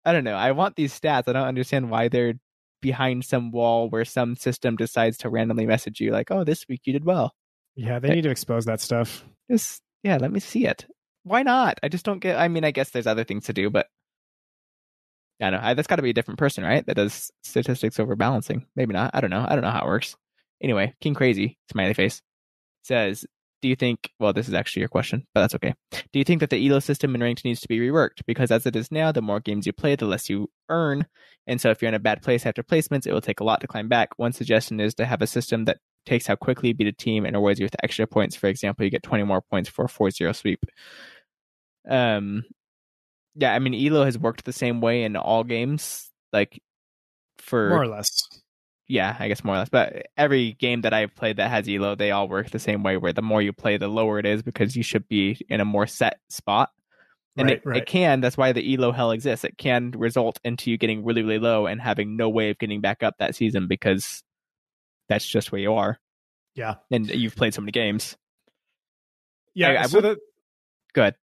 I don't know. I want these stats. I don't understand why they're behind some wall where some system decides to randomly message you, like, oh, this week you did well. Yeah, they need to expose that stuff. Just, yeah, let me see it. Why not? I just don't get... I mean, I guess there's other things to do, but... I don't know. I, that's got to be a different person, right? That does statistics over balancing. Maybe not. I don't know. I don't know how it works. Anyway, King Crazy, smiley face, says, do you think... Well, this is actually your question, but that's okay. Do you think that the E L O system in ranked needs to be reworked? Because as it is now, the more games you play, the less you earn. And so if you're in a bad place after placements, it will take a lot to climb back. One suggestion is to have a system that takes how quickly you beat a team and awards you with extra points. For example, you get twenty more points for a four zero sweep. Um, yeah, I mean, E L O has worked the same way in all games, like for more or less. Yeah, I guess more or less. But every game that I've played that has E L O, they all work the same way, where the more you play, the lower it is, because you should be in a more set spot. And right, it, right. it can, that's why the E L O hell exists. It can result into you getting really, really low and having no way of getting back up that season, because that's just where you are. Yeah. And you've played so many games. Yeah. I, I so would... the... Go ahead.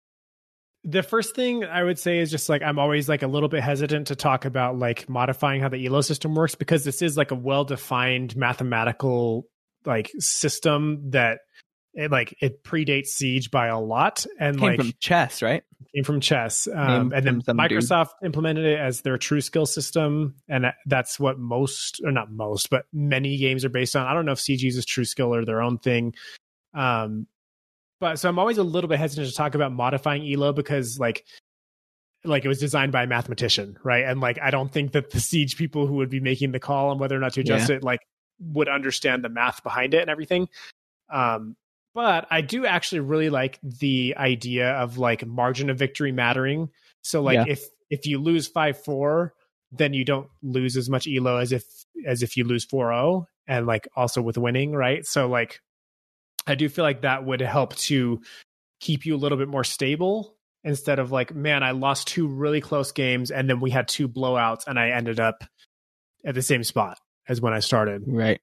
The first thing I would say is just like, I'm always like a little bit hesitant to talk about like modifying how the E L O system works, because this is like a well-defined mathematical like system that it like it predates Siege by a lot. And came like from chess, right? Came from chess. Um, and then Microsoft dude. implemented it as their true skill system. And that's what most, or not most, but many games are based on. I don't know if C G is true skill or their own thing. Um, But so I'm always a little bit hesitant to talk about modifying E L O, because like, like it was designed by a mathematician, right? And like, I don't think that the Siege people who would be making the call on whether or not to adjust yeah. it, like would understand the math behind it and everything. Um, but I do actually really like the idea of like margin of victory mattering. So like yeah. if, if you lose five four, then you don't lose as much E L O as if, as if you lose four oh, and like also with winning, right? So like, I do feel like that would help to keep you a little bit more stable, instead of like, man, I lost two really close games and then we had two blowouts and I ended up at the same spot as when I started. Right.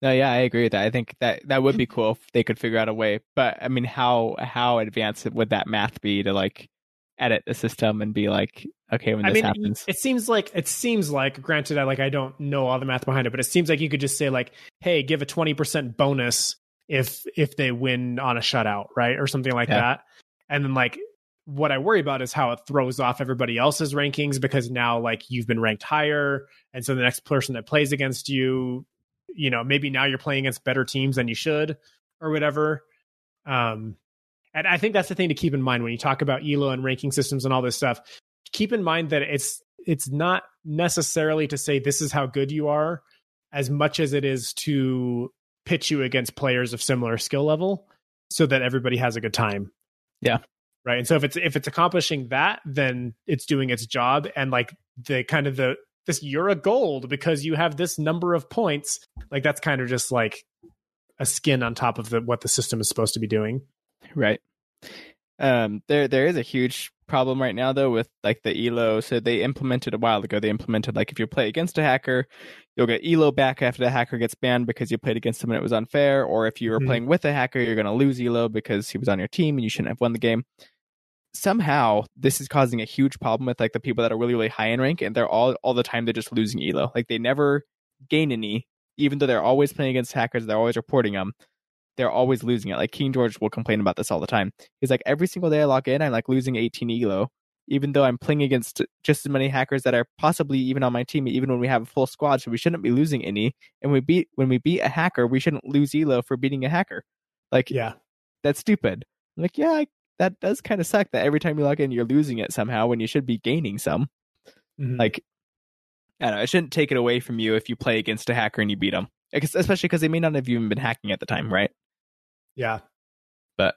No, yeah, I agree with that. I think that that would be cool if they could figure out a way. But I mean, how how advanced would that math be to like edit the system and be like, okay, when this I mean, happens, it seems like it seems like granted, I like I don't know all the math behind it, but it seems like you could just say like, hey, give a twenty percent bonus if if they win on a shutout, right? Or something like yeah. that. And then like what I worry about is how it throws off everybody else's rankings, because now like you've been ranked higher, and so the next person that plays against you, you know, maybe now you're playing against better teams than you should or whatever. Um, and I think that's the thing to keep in mind when you talk about E L O and ranking systems and all this stuff. Keep in mind that it's it's not necessarily to say this is how good you are, as much as it is to pitch you against players of similar skill level so that everybody has a good time. Yeah. Right. And so if it's if it's accomplishing that, then it's doing its job. And like the kind of the this you're a gold because you have this number of points, like that's kind of just like a skin on top of the what the system is supposed to be doing. Right. Um there there is a huge problem right now though with like the E L O. So they implemented a while ago, they implemented like if you play against a hacker, you'll get E L O back after the hacker gets banned because you played against him and it was unfair, or if you were mm-hmm. playing with a hacker, you're going to lose E L O because he was on your team and you shouldn't have won the game. Somehow this is causing a huge problem with like the people that are really, really high in rank, and they're all all the time they're just losing E L O. Like they never gain any, even though they're always playing against hackers, they're always reporting them. They're always losing it. Like King George will complain about this all the time. He's like, every single day I log in, I'm like losing eighteen E L O, even though I'm playing against just as many hackers that are possibly even on my team, even when we have a full squad. So we shouldn't be losing any. And we beat when we beat a hacker, we shouldn't lose E L O for beating a hacker. Like, yeah, that's stupid. I'm like, yeah, that does kind of suck that every time you log in, you're losing it somehow when you should be gaining some. Mm-hmm. Like, I don't know. I shouldn't take it away from you if you play against a hacker and you beat them, especially because they may not have even been hacking at the time, right? Yeah, but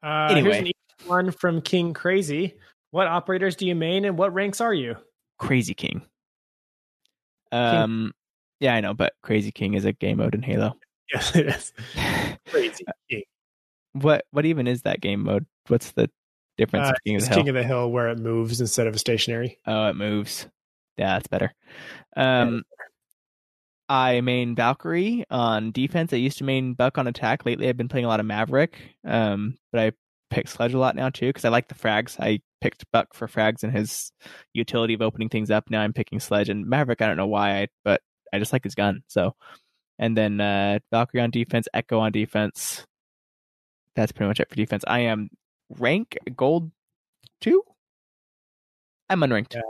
uh, anyway, here's an easy one from King Crazy. What operators do you main, and what ranks are you? Crazy King. Um, yeah, I know, but Crazy King is a game mode in Halo. Yes, it is. Crazy King. What what even is that game mode? What's the difference? Uh, of King, it's of the King of the Hill, where it moves instead of stationary. Oh, it moves. Yeah, that's better. Um, I main Valkyrie on defense. I used to main Buck on attack. Lately, I've been playing a lot of Maverick, um, but I pick Sledge a lot now too because I like the frags. I picked Buck for frags and his utility of opening things up. Now I'm picking Sledge and Maverick. I don't know why, I, but I just like his gun. So, and then uh, Valkyrie on defense, Echo on defense. That's pretty much it for defense. I am rank gold two. I'm unranked. Yeah,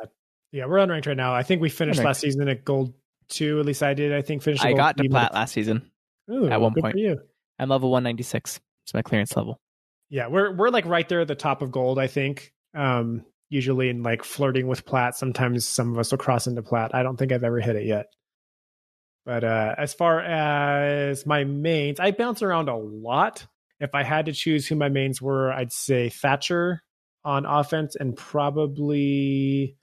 yeah, we're unranked right now. I think we finished unranked. last season at gold two. At least I did. I think finished. I got to plat last season. Ooh, at one good point. For you. I'm level one ninety-six. It's my clearance level. Yeah, we're we're like right there at the top of gold, I think. Um, usually in like flirting with plat. Sometimes some of us will cross into plat. I don't think I've ever hit it yet. But uh, as far as my mains, I bounce around a lot. If I had to choose who my mains were, I'd say Thatcher on offense and probably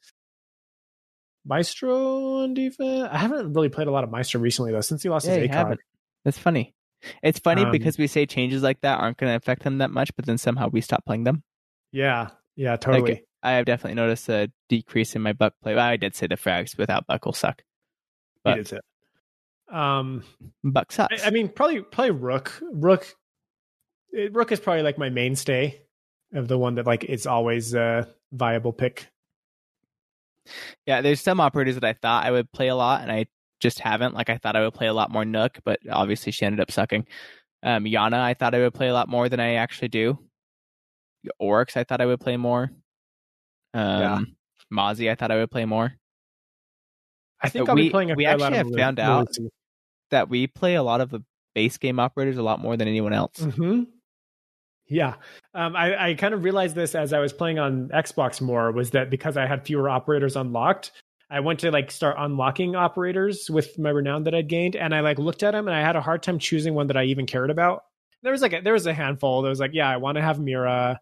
Maestro on defense. I haven't really played a lot of Maestro recently, though, since he lost yeah, his ACOG. That's funny. It's funny um, because we say changes like that aren't going to affect them that much, but then somehow we stop playing them. Yeah, yeah, totally. Like, I have definitely noticed a decrease in my Buck play. Well, I did say the frags without Buck will suck. But, he did say um, Buck sucks. I, I mean, probably probably Rook. Rook. It, Rook is probably like my mainstay of the one that like it's always a viable pick. Yeah, there's some operators that I thought I would play a lot and I just haven't. Like I thought I would play a lot more Nook, but obviously she ended up sucking. Um, Yana, I thought I would play a lot more than I actually do. Oryx, I thought I would play more. Um, yeah. Mozzie, I thought I would play more. I think but I'll we, be playing a we fair actually lot have of found out that we play a lot of the base game operators a lot more than anyone else. Mm-hmm. Yeah. Um, I, I kind of realized this as I was playing on Xbox more, was that because I had fewer operators unlocked, I went to like start unlocking operators with my renown that I'd gained. And I like looked at them and I had a hard time choosing one that I even cared about. There was like, a, there was a handful that was like, yeah, I want to have Mira.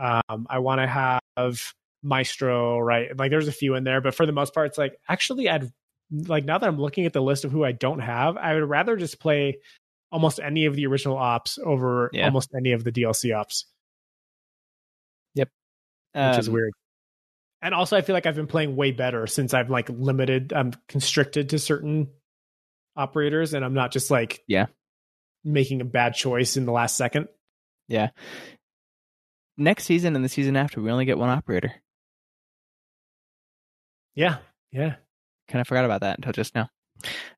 Um, I want to have Maestro, right? Like there's a few in there, but for the most part, it's like, actually I'd like, now that I'm looking at the list of who I don't have, I would rather just play almost any of the original ops over yeah. almost any of the D L C ops. Yep. Which um, is weird. And also I feel like I've been playing way better since I've like limited, I'm constricted to certain operators and I'm not just like yeah, making a bad choice in the last second. Yeah. Next season and the season after, we only get one operator. Yeah. Yeah. Kind of forgot about that until just now.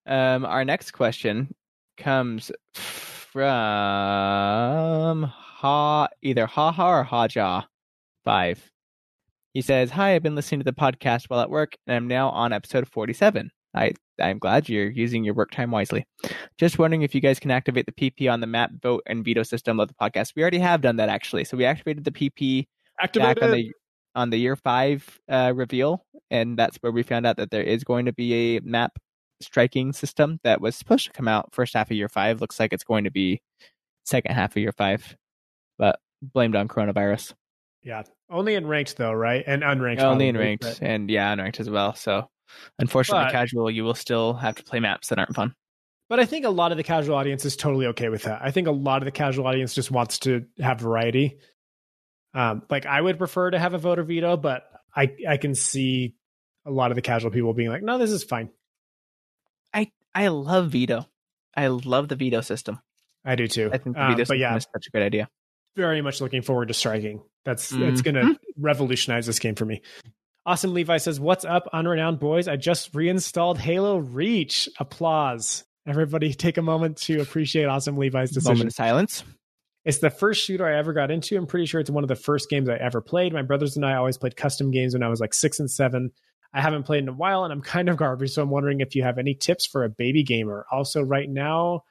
Um, our next question comes from ha either haha or haja five. He says, hi, I've been listening to the podcast while at work and I'm now on episode forty-seven. I I'm glad you're using your work time wisely. Just wondering if you guys can activate the P P on the map vote and veto system of the podcast. We already have done that actually. So we activated the P P activated. back on the on the year five uh, reveal, and that's where we found out that there is going to be a map striking system that was supposed to come out first half of year five. Looks like it's going to be second half of year five, but blamed on coronavirus. Yeah, only in ranked though, right? And unranked. Only in ranked, but... and yeah, unranked as well. So unfortunately, but, casual, you will still have to play maps that aren't fun. But I think a lot of the casual audience is totally okay with that. I think a lot of the casual audience just wants to have variety. Um, like I would prefer to have a voter veto, but I I can see a lot of the casual people being like, no, this is fine. I, I love veto. I love the veto system. I do too. I think the veto um, system yeah, is such a good idea. Very much looking forward to striking. That's mm-hmm. It's going to revolutionize this game for me. Awesome Levi says, what's up, unrenowned boys? I just reinstalled Halo Reach. Applause. Everybody take a moment to appreciate Awesome Levi's decision. Moment of silence. It's the first shooter I ever got into. I'm pretty sure it's one of the first games I ever played. My brothers and I always played custom games when I was like six and seven. I haven't played in a while and I'm kind of garbage, so I'm wondering if you have any tips for a baby gamer. Also, right now,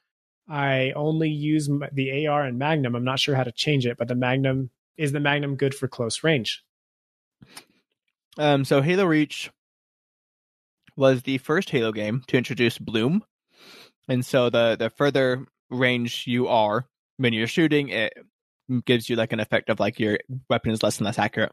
I only use the A R and Magnum. I'm not sure how to change it, but the Magnum is the Magnum good for close range? Um, so Halo Reach was the first Halo game to introduce bloom, and so the the further range you are when you're shooting, it gives you like an effect of like your weapon is less and less accurate.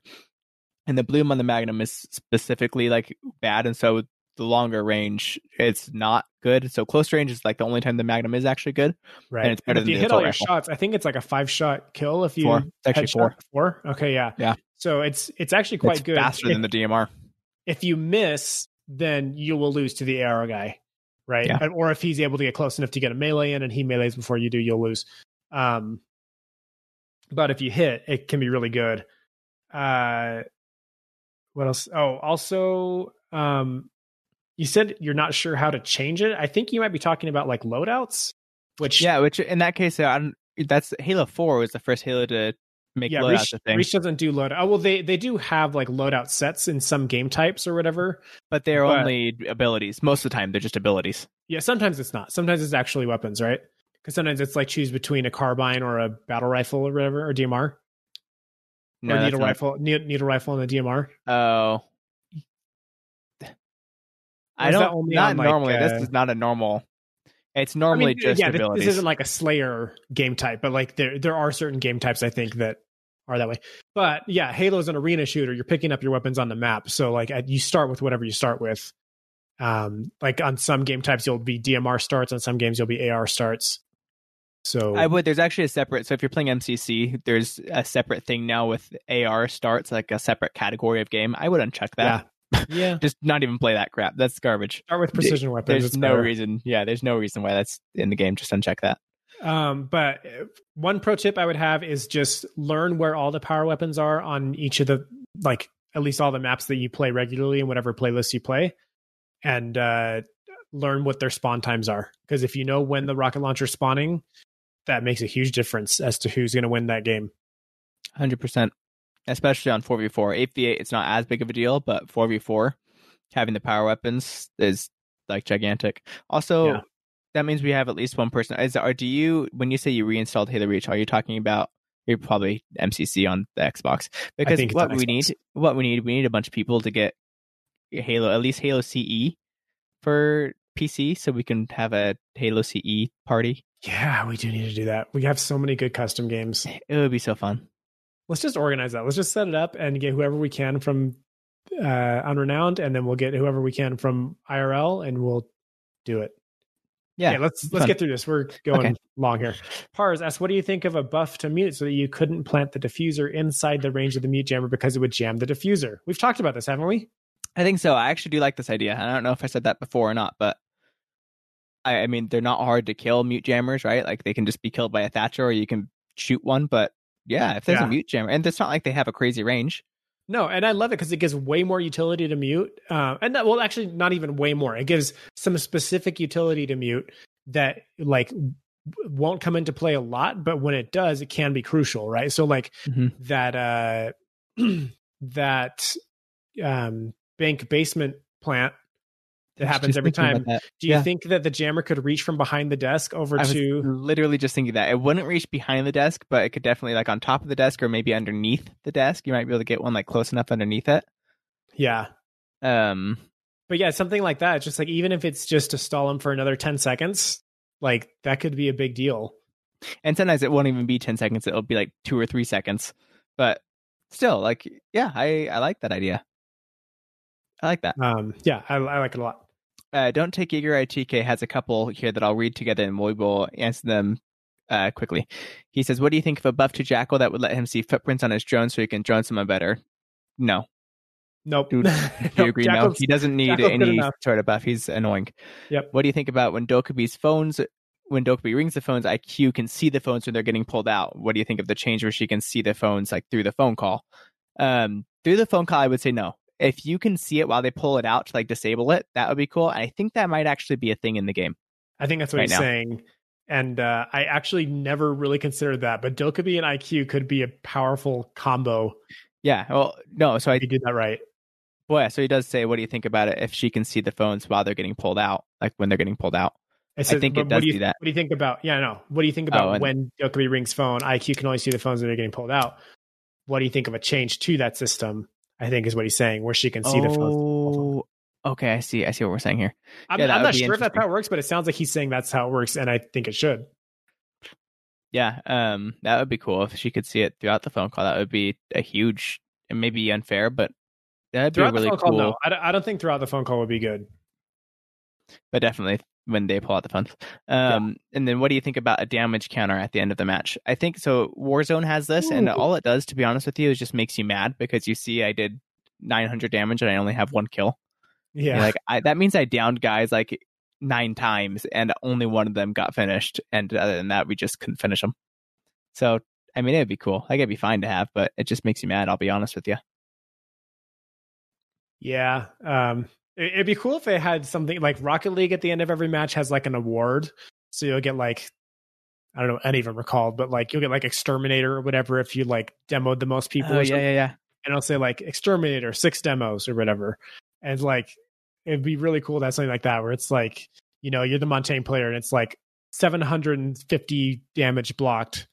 And the bloom on the Magnum is specifically like bad. And so the longer range, it's not good. So close range is like the only time the Magnum is actually good. Right. And it's better and if than you hit all your rifle. shots. I think it's like a five shot kill. If you four. It's actually four. four. Okay. Yeah. Yeah. So it's, it's actually quite it's good. Faster if, than the D M R. If you miss, then you will lose to the arrow guy. Right. Yeah. Or if he's able to get close enough to get a melee in and he melees before you do, you'll lose. Um, but if you hit, it can be really good. Uh, what else? Oh, also, um, you said you're not sure how to change it. I think you might be talking about like loadouts, which yeah, which in that case, I don't, that's Halo four was the first Halo to make yeah, loadouts Reach, a thing. Reach doesn't do loadout. Oh, well, they they do have like loadout sets in some game types or whatever, but they're but, only abilities. Most of the time, they're just abilities. Yeah, sometimes it's not. Sometimes it's actually weapons, right? Because sometimes it's like choose between a carbine or a battle rifle or whatever, or D M R. No, or needle not... rifle, needle rifle, and the D M R. Oh. I don't only not on like, normally. Uh, this is not a normal. It's normally I mean, just yeah, abilities. This isn't like a Slayer game type, but like there there are certain game types I think that are that way. But yeah, Halo's an arena shooter. You're picking up your weapons on the map, so like you start with whatever you start with. Um, like on some game types you'll be D M R starts, on some games you'll be A R starts. So I would. There's actually a separate. So if you're playing M C C, there's a separate thing now with A R starts, like a separate category of game. I would uncheck that. Yeah. Yeah, just not even play that crap. That's garbage. Start with precision weapons. There's it's no better. reason. Yeah, there's no reason why that's in the game. Just uncheck that. Um, but one pro tip I would have is just learn where all the power weapons are on each of the, like at least all the maps that you play regularly in whatever playlist you play, and uh, learn what their spawn times are. Because if you know when the rocket launcher is spawning, that makes a huge difference as to who's going to win that game. one hundred percent. Especially on four v four. eight v eight, it's not as big of a deal, but four v four, having the power weapons is like gigantic. Also, yeah. That means we have at least one person. Is or do you, when you say you reinstalled Halo Reach, are you talking about, you're probably M C C on the Xbox? Because what we Xbox. need, what we need, we need a bunch of people to get Halo, at least Halo C E for P C, so we can have a Halo C E party. Yeah, we do need to do that. We have so many good custom games. It would be so fun. Let's just organize that. Let's just set it up and get whoever we can from uh, Unrenowned, and then we'll get whoever we can from I R L, and we'll do it. Yeah, yeah let's let's fun. get through this. We're going okay. long here. Pars asks, what do you think of a buff to mute so that you couldn't plant the diffuser inside the range of the mute jammer because it would jam the diffuser? We've talked about this, haven't we? I think so. I actually do like this idea. I don't know if I said that before or not, but I, I mean, they're not hard to kill, mute jammers, right? Like they can just be killed by a Thatcher, or you can shoot one, but yeah, if there's yeah. a mute jammer, and it's not like they have a crazy range. No, and I love it because it gives way more utility to mute. Uh, and that, well, actually, not even way more. It gives some specific utility to mute that like w- won't come into play a lot, but when it does, it can be crucial, right? So like mm-hmm. that uh, that um, bank basement plant that happens every time. Do you yeah. think that the jammer could reach from behind the desk over I to... was literally just thinking that. It wouldn't reach behind the desk, but it could definitely, like, on top of the desk or maybe underneath the desk. You might be able to get one, like, close enough underneath it. Yeah. Um. But yeah, something like that. It's just, like, even if it's just to stall them for another ten seconds, like, that could be a big deal. And sometimes it won't even be ten seconds. It'll be, like, two or three seconds. But still, like, yeah, I, I like that idea. I like that. Um. Yeah, I, I like it a lot. Uh, don't take Eager I T K has a couple here that I'll read together and we will answer them uh, quickly. He says, what do you think of a buff to Jackal that would let him see footprints on his drone so he can drone someone better? No. Nope. Do, do you agree? Nope. No. He doesn't need Jackal's any sort of buff. He's annoying. Yep. What do you think about when Dokubi's phones, when Dokubi rings the phones, I Q can see the phones when they're getting pulled out? What do you think of the change where she can see the phones like through the phone call? Um, through the phone call, I would say no. If you can see it while they pull it out to like disable it, that would be cool. And I think that might actually be a thing in the game. I think that's what right he's now. saying. And uh, I actually never really considered that, but Dokubi and I Q could be a powerful combo. Yeah. Well, no. So I you did that right. Well, yeah. So he does say, what do you think about it if she can see the phones while they're getting pulled out, like when they're getting pulled out? I, said, I think it does do, you, do that. What do you think about? Yeah, I know. What do you think about oh, when Dokubi rings phone, I Q can only see the phones when they're getting pulled out? What do you think of a change to that system? I think is what he's saying, where she can see oh, the phone. Okay, I see. I see what we're saying here. I'm, yeah, I'm not sure if that's how it works, but it sounds like he's saying that's how it works, and I think it should. Yeah, um, that would be cool if she could see it throughout the phone call. That would be a huge, and maybe unfair, but that'd be really cool. Call, no. I, don't, I don't think throughout the phone call would be good. but definitely when they pull out the funds. Um, yeah. And then what do you think about a damage counter at the end of the match? I think so. Warzone has this, Ooh. and all it does, to be honest with you, is just makes you mad because you see I did nine hundred damage and I only have one kill. Yeah, like I, that means I downed guys like nine times and only one of them got finished. And other than that, we just couldn't finish them. So, I mean, it'd be cool. Like, it'd be fine to have, but it just makes you mad. I'll be honest with you. Yeah. Um, it'd be cool if they had something like Rocket League at the end of every match has like an award. So you'll get like, I don't know, I don't even recall, but like you'll get like Exterminator or whatever if you like demoed the most people. Oh, or yeah, yeah, yeah. And I'll say like Exterminator, six demos or whatever. And like, it'd be really cool to have something like that where it's like, you know, you're the Montane player and it's like seven hundred fifty damage blocked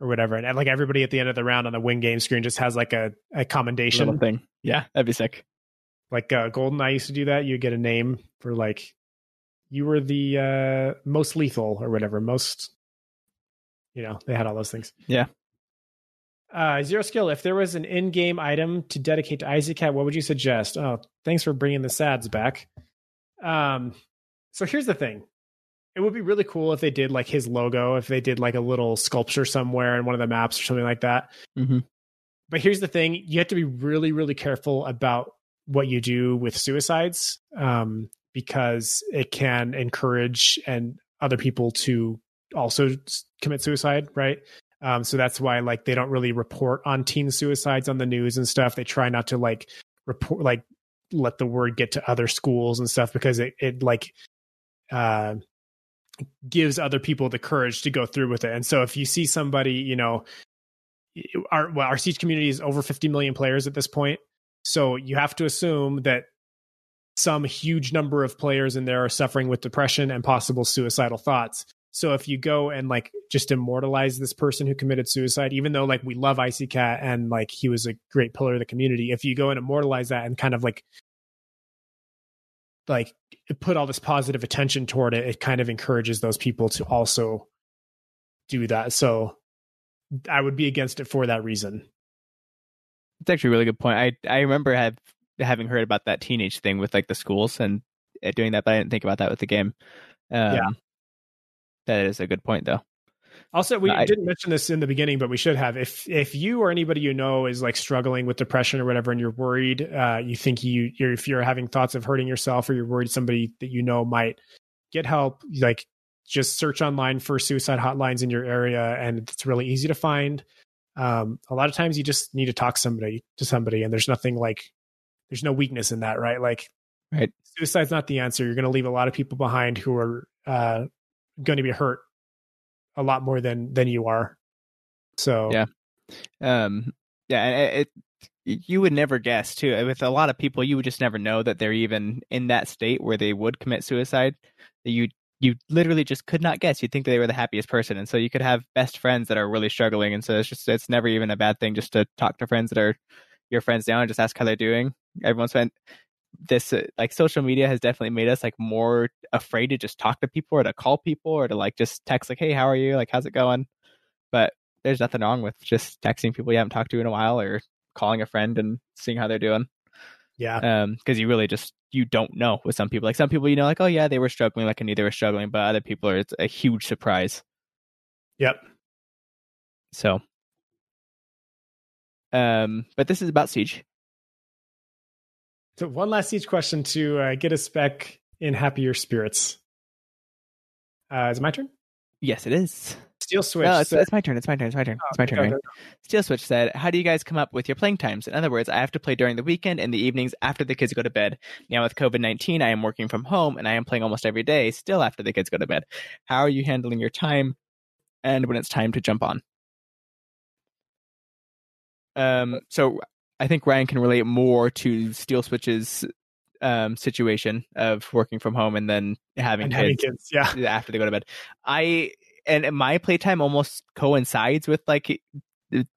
or whatever. And like everybody at the end of the round on the win game screen just has like a, a commendation little thing. Yeah, that'd be sick. Like uh, Golden, I used to do that. You get a name for like, you were the uh, most lethal or whatever. Most, you know, they had all those things. Yeah. Uh, Zero Skill, if there was an in-game item to dedicate to IcyCat, what would you suggest? Oh, thanks for bringing the sads back. Um, so here's the thing. It would be really cool if they did like his logo, if they did like a little sculpture somewhere in one of the maps or something like that. Mm-hmm. But here's the thing. You have to be really, really careful about what you do with suicides um, because it can encourage and other people to also commit suicide, right? Um, so that's why like they don't really report on teen suicides on the news and stuff. They try not to like report, like let the word get to other schools and stuff because it, it like uh, gives other people the courage to go through with it. And so if you see somebody, you know, our, well, our Siege community is over fifty million players at this point. So you have to assume that some huge number of players in there are suffering with depression and possible suicidal thoughts. So if you go and like just immortalize this person who committed suicide, even though like we love IcyCat and like he was a great pillar of the community, if you go and immortalize that and kind of like like put all this positive attention toward it, it kind of encourages those people to also do that. So I would be against it for that reason. That's actually a really good point. I I remember have, having heard about that teenage thing with like the schools and doing that, but I didn't think about that with the game. Um, yeah. That is a good point, though. Also, we I, didn't mention this in the beginning, but we should have. If if you or anybody you know is like struggling with depression or whatever, and you're worried, uh, you think you you're, if you're having thoughts of hurting yourself, or you're worried somebody that you know might get help, like just search online for suicide hotlines in your area, and it's really easy to find. Um, a lot of times, you just need to talk somebody to somebody, and there's nothing like there's no weakness in that, right? Like, right. Suicide's not the answer. You're going to leave a lot of people behind who are. Uh, going to be hurt a lot more than than you are. So yeah um yeah it, it you would never guess too. With a lot of people, you would just never know that they're even in that state where they would commit suicide. You you literally just could not guess. You'd think they were the happiest person, and so you could have best friends that are really struggling, and so it's just it's never even a bad thing just to talk to friends that are your friends now and just ask how they're doing. Everyone's spent this uh, like social media has definitely made us like more afraid to just talk to people or to call people or to like just text like, hey, how are you, like how's it going? But there's nothing wrong with just texting people you haven't talked to in a while or calling a friend and seeing how they're doing. Yeah um because you really just you don't know with some people. Like some people, you know, like, oh yeah, they were struggling, like I knew they were struggling, but other people are, it's a huge surprise. Yep. So um but this is about Siege. So one last Siege question to uh, get us back in happier spirits. Uh, is it my turn? Yes, it is. Steel Switch. No, it's, said, it's my turn. It's my turn. It's my turn. Oh, it's my turn. No, no, no. Steel Switch said, how do you guys come up with your playing times? In other words, I have to play during the weekend and the evenings after the kids go to bed. Now with covid nineteen, I am working from home and I am playing almost every day still after the kids go to bed. How are you handling your time and when it's time to jump on? Um. So... I think Ryan can relate more to Steel Switch's um, situation of working from home and then having, and having kids, kids yeah. after they go to bed. I and my playtime almost coincides with like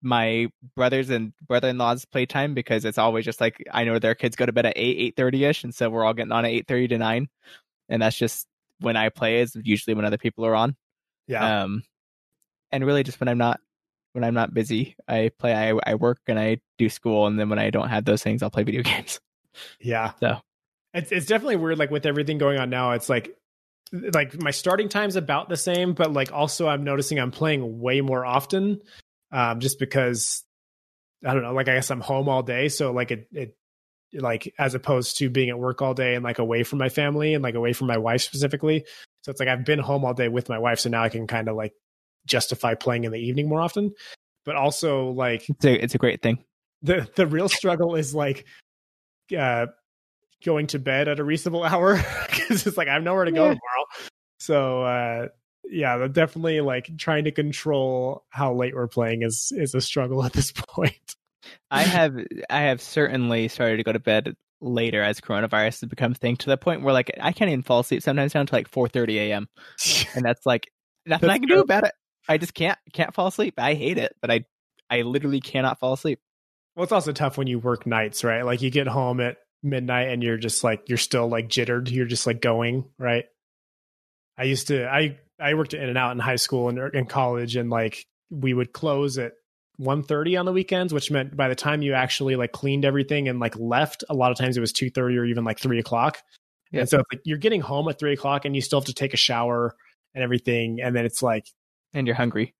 my brother's and brother-in-law's playtime because it's always just like I know their kids go to bed at eight, eight thirty ish, and so we're all getting on at eight thirty to nine, and that's just when I play is usually when other people are on. Yeah, um, and really just when I'm not. When I'm not busy, I play, I, I work and I do school. And then when I don't have those things, I'll play video games. Yeah. So It's it's definitely weird. Like with everything going on now, it's like like my starting time's about the same, but like also I'm noticing I'm playing way more often, um, just because I don't know. Like I guess I'm home all day, so like it it like as opposed to being at work all day and like away from my family and like away from my wife specifically. So it's like I've been home all day with my wife, so now I can kind of like justify playing in the evening more often. But also like it's a, it's a great thing. The the real struggle is like uh, going to bed at a reasonable hour because it's like I have nowhere to go yeah. tomorrow. So uh, yeah, definitely like trying to control how late we're playing is is a struggle at this point. I have I have certainly started to go to bed later as coronavirus has become a thing to the point where like I can't even fall asleep sometimes down to like four thirty a.m. and that's like nothing that's I can dope. do about it. I just can't can't fall asleep. I hate it, but I I literally cannot fall asleep. Well, it's also tough when you work nights, right? Like you get home at midnight and you're just like, you're still like jittered. You're just like going, right? I used to, I, I worked in and out in high school and in college, and like we would close at one thirty on the weekends, which meant by the time you actually like cleaned everything and like left, a lot of times it was two thirty or even like three o'clock. Yeah. And so it's like you're getting home at three o'clock and you still have to take a shower and everything. And then it's like, and you're hungry.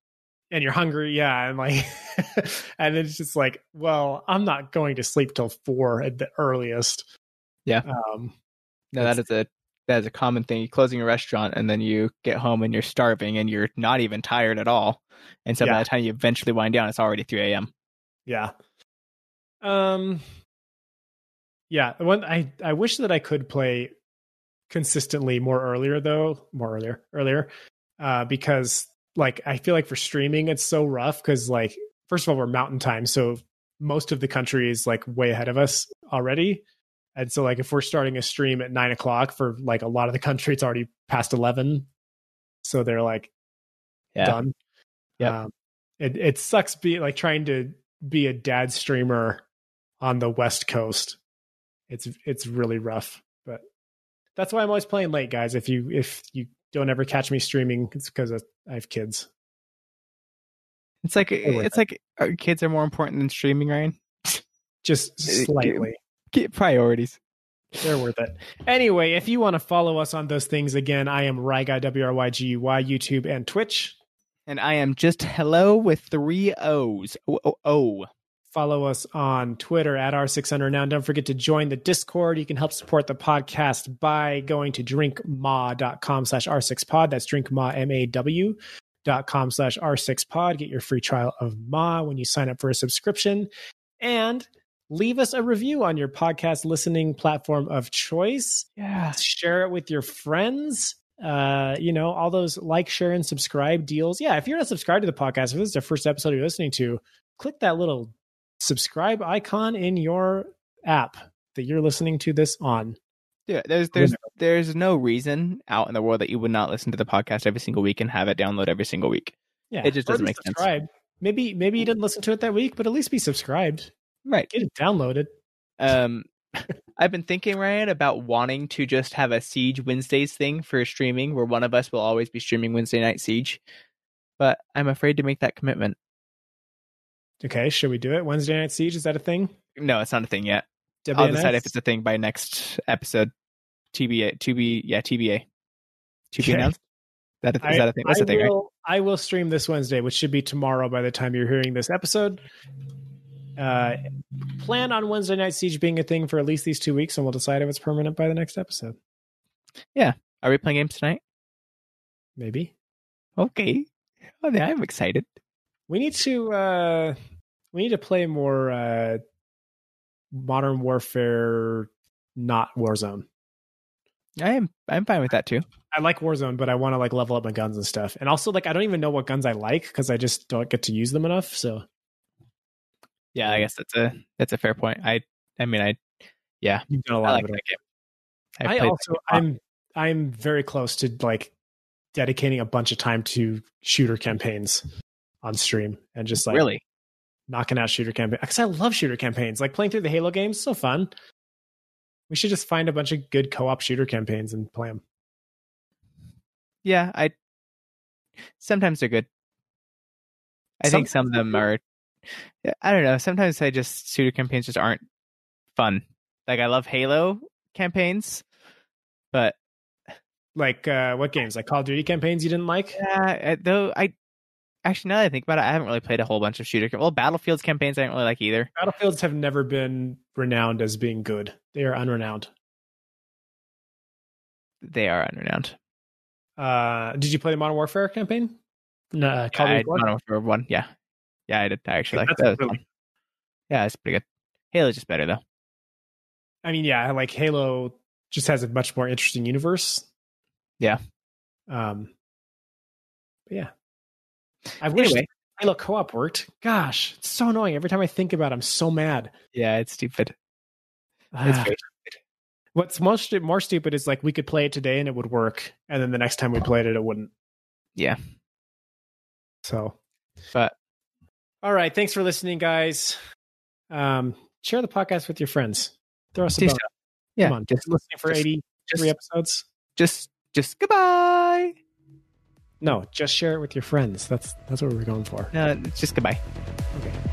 And you're hungry, yeah, and like, and it's just like, well, I'm not going to sleep till four at the earliest. Yeah. Um, no, that is a that is a common thing. You're closing a restaurant, and then you get home, and you're starving, and you're not even tired at all. And so yeah. by the time you eventually wind down, it's already three a.m. Yeah. Um. Yeah. One. I I wish that I could play consistently more earlier, though. More earlier, earlier, uh, because. Like, I feel like for streaming, it's so rough because, like, first of all, we're mountain time. So most of the country is, like, way ahead of us already. And so, like, if we're starting a stream at nine o'clock for, like, a lot of the country, it's already past eleven. So they're, like, yeah. done. Yeah. Um, it, it sucks be like, trying to be a dad streamer on the West Coast. It's it's really rough. But that's why I'm always playing late, guys. If you if you... don't ever catch me streaming, it's because I have kids. It's like it's like our kids are more important than streaming, Ryan. Just slightly. Get, get priorities. They're worth it. Anyway, if you want to follow us on those things, again, I am Ryguy, W R Y G U Y, YouTube and Twitch. And I am just hello with three O's. O-O-O. Follow us on Twitter at R six hundred now. And don't forget to join the Discord. You can help support the podcast by going to drinkmaw.com slash R6pod. That's drinkmaw, M A W, dot com slash R six pod. Get your free trial of Maw when you sign up for a subscription. And leave us a review on your podcast listening platform of choice. Yeah. Share it with your friends. Uh, you know, all those like, share, and subscribe deals. Yeah, if you're not subscribed to the podcast, if this is the first episode you're listening to, click that little subscribe icon in your app that you're listening to this on. Yeah, there's there's there's no reason out in the world that you would not listen to the podcast every single week and have it download every single week. Yeah, it just doesn't make subscribe. sense. Maybe maybe you didn't listen to it that week, but at least be subscribed. Right, get it downloaded. Um, I've been thinking, Ryan, about wanting to just have a Siege Wednesdays thing for streaming, where one of us will always be streaming Wednesday night Siege, but I'm afraid to make that commitment. Okay, should we do it? Wednesday Night Siege, is that a thing? No, it's not a thing yet. W N S? I'll decide if it's a thing by next episode. T B A, T B, yeah, T B A. To be announced. That is that a thing? That's I a thing, will, right? I will stream this Wednesday, which should be tomorrow by the time you're hearing this episode. Uh, plan on Wednesday Night Siege being a thing for at least these two weeks, and we'll decide if it's permanent by the next episode. Yeah. Are we playing games tonight? Maybe. Okay. Oh, yeah, I'm excited. We need to uh, we need to play more uh, Modern Warfare, not Warzone. I am I'm fine with that too. I like Warzone, but I want to like level up my guns and stuff. And also, like, I don't even know what guns I like because I just don't get to use them enough. So, yeah, I guess that's a that's a fair point. I I mean, I yeah, you've done a lot I like of it. That game. I, I also that game. I'm I'm very close to like dedicating a bunch of time to shooter campaigns on stream and just like really knocking out shooter campaigns because I love shooter campaigns. Like playing through the Halo games, so fun. We should just find a bunch of good co-op shooter campaigns and play them. Yeah, I sometimes they're good. I sometimes think some of them are. I don't know. Sometimes I just shooter campaigns just aren't fun. Like I love Halo campaigns, but like uh, what games? Like Call of Duty campaigns you didn't like? Yeah, uh, though I actually, now that I think about it, I haven't really played a whole bunch of shooter. Well, Battlefield's campaigns I didn't really like either. Battlefields have never been renowned as being good. They are unrenowned. They are unrenowned. Uh, did you play the Modern Warfare campaign? No, uh, Call yeah, of Duty Modern Warfare one. Yeah, yeah, I did. I actually like that. Really... Yeah, it's pretty good. Halo's just better though. I mean, yeah, like Halo just has a much more interesting universe. Yeah. Um. But yeah. I wish anyway. Halo co-op worked. Gosh, it's so annoying. Every time I think about it, I'm so mad. Yeah, it's stupid. It's very stupid. What's most more stupid is like we could play it today and it would work, and then the next time we played it, it wouldn't. Yeah. So, but all right. Thanks for listening, guys. Um, share the podcast with your friends. Throw us a bone. Yeah. Come on. Just listening for just, eighty-three just, episodes. Just, just goodbye. No, just share it with your friends. That's that's what we're going for. No, it's just goodbye. Okay.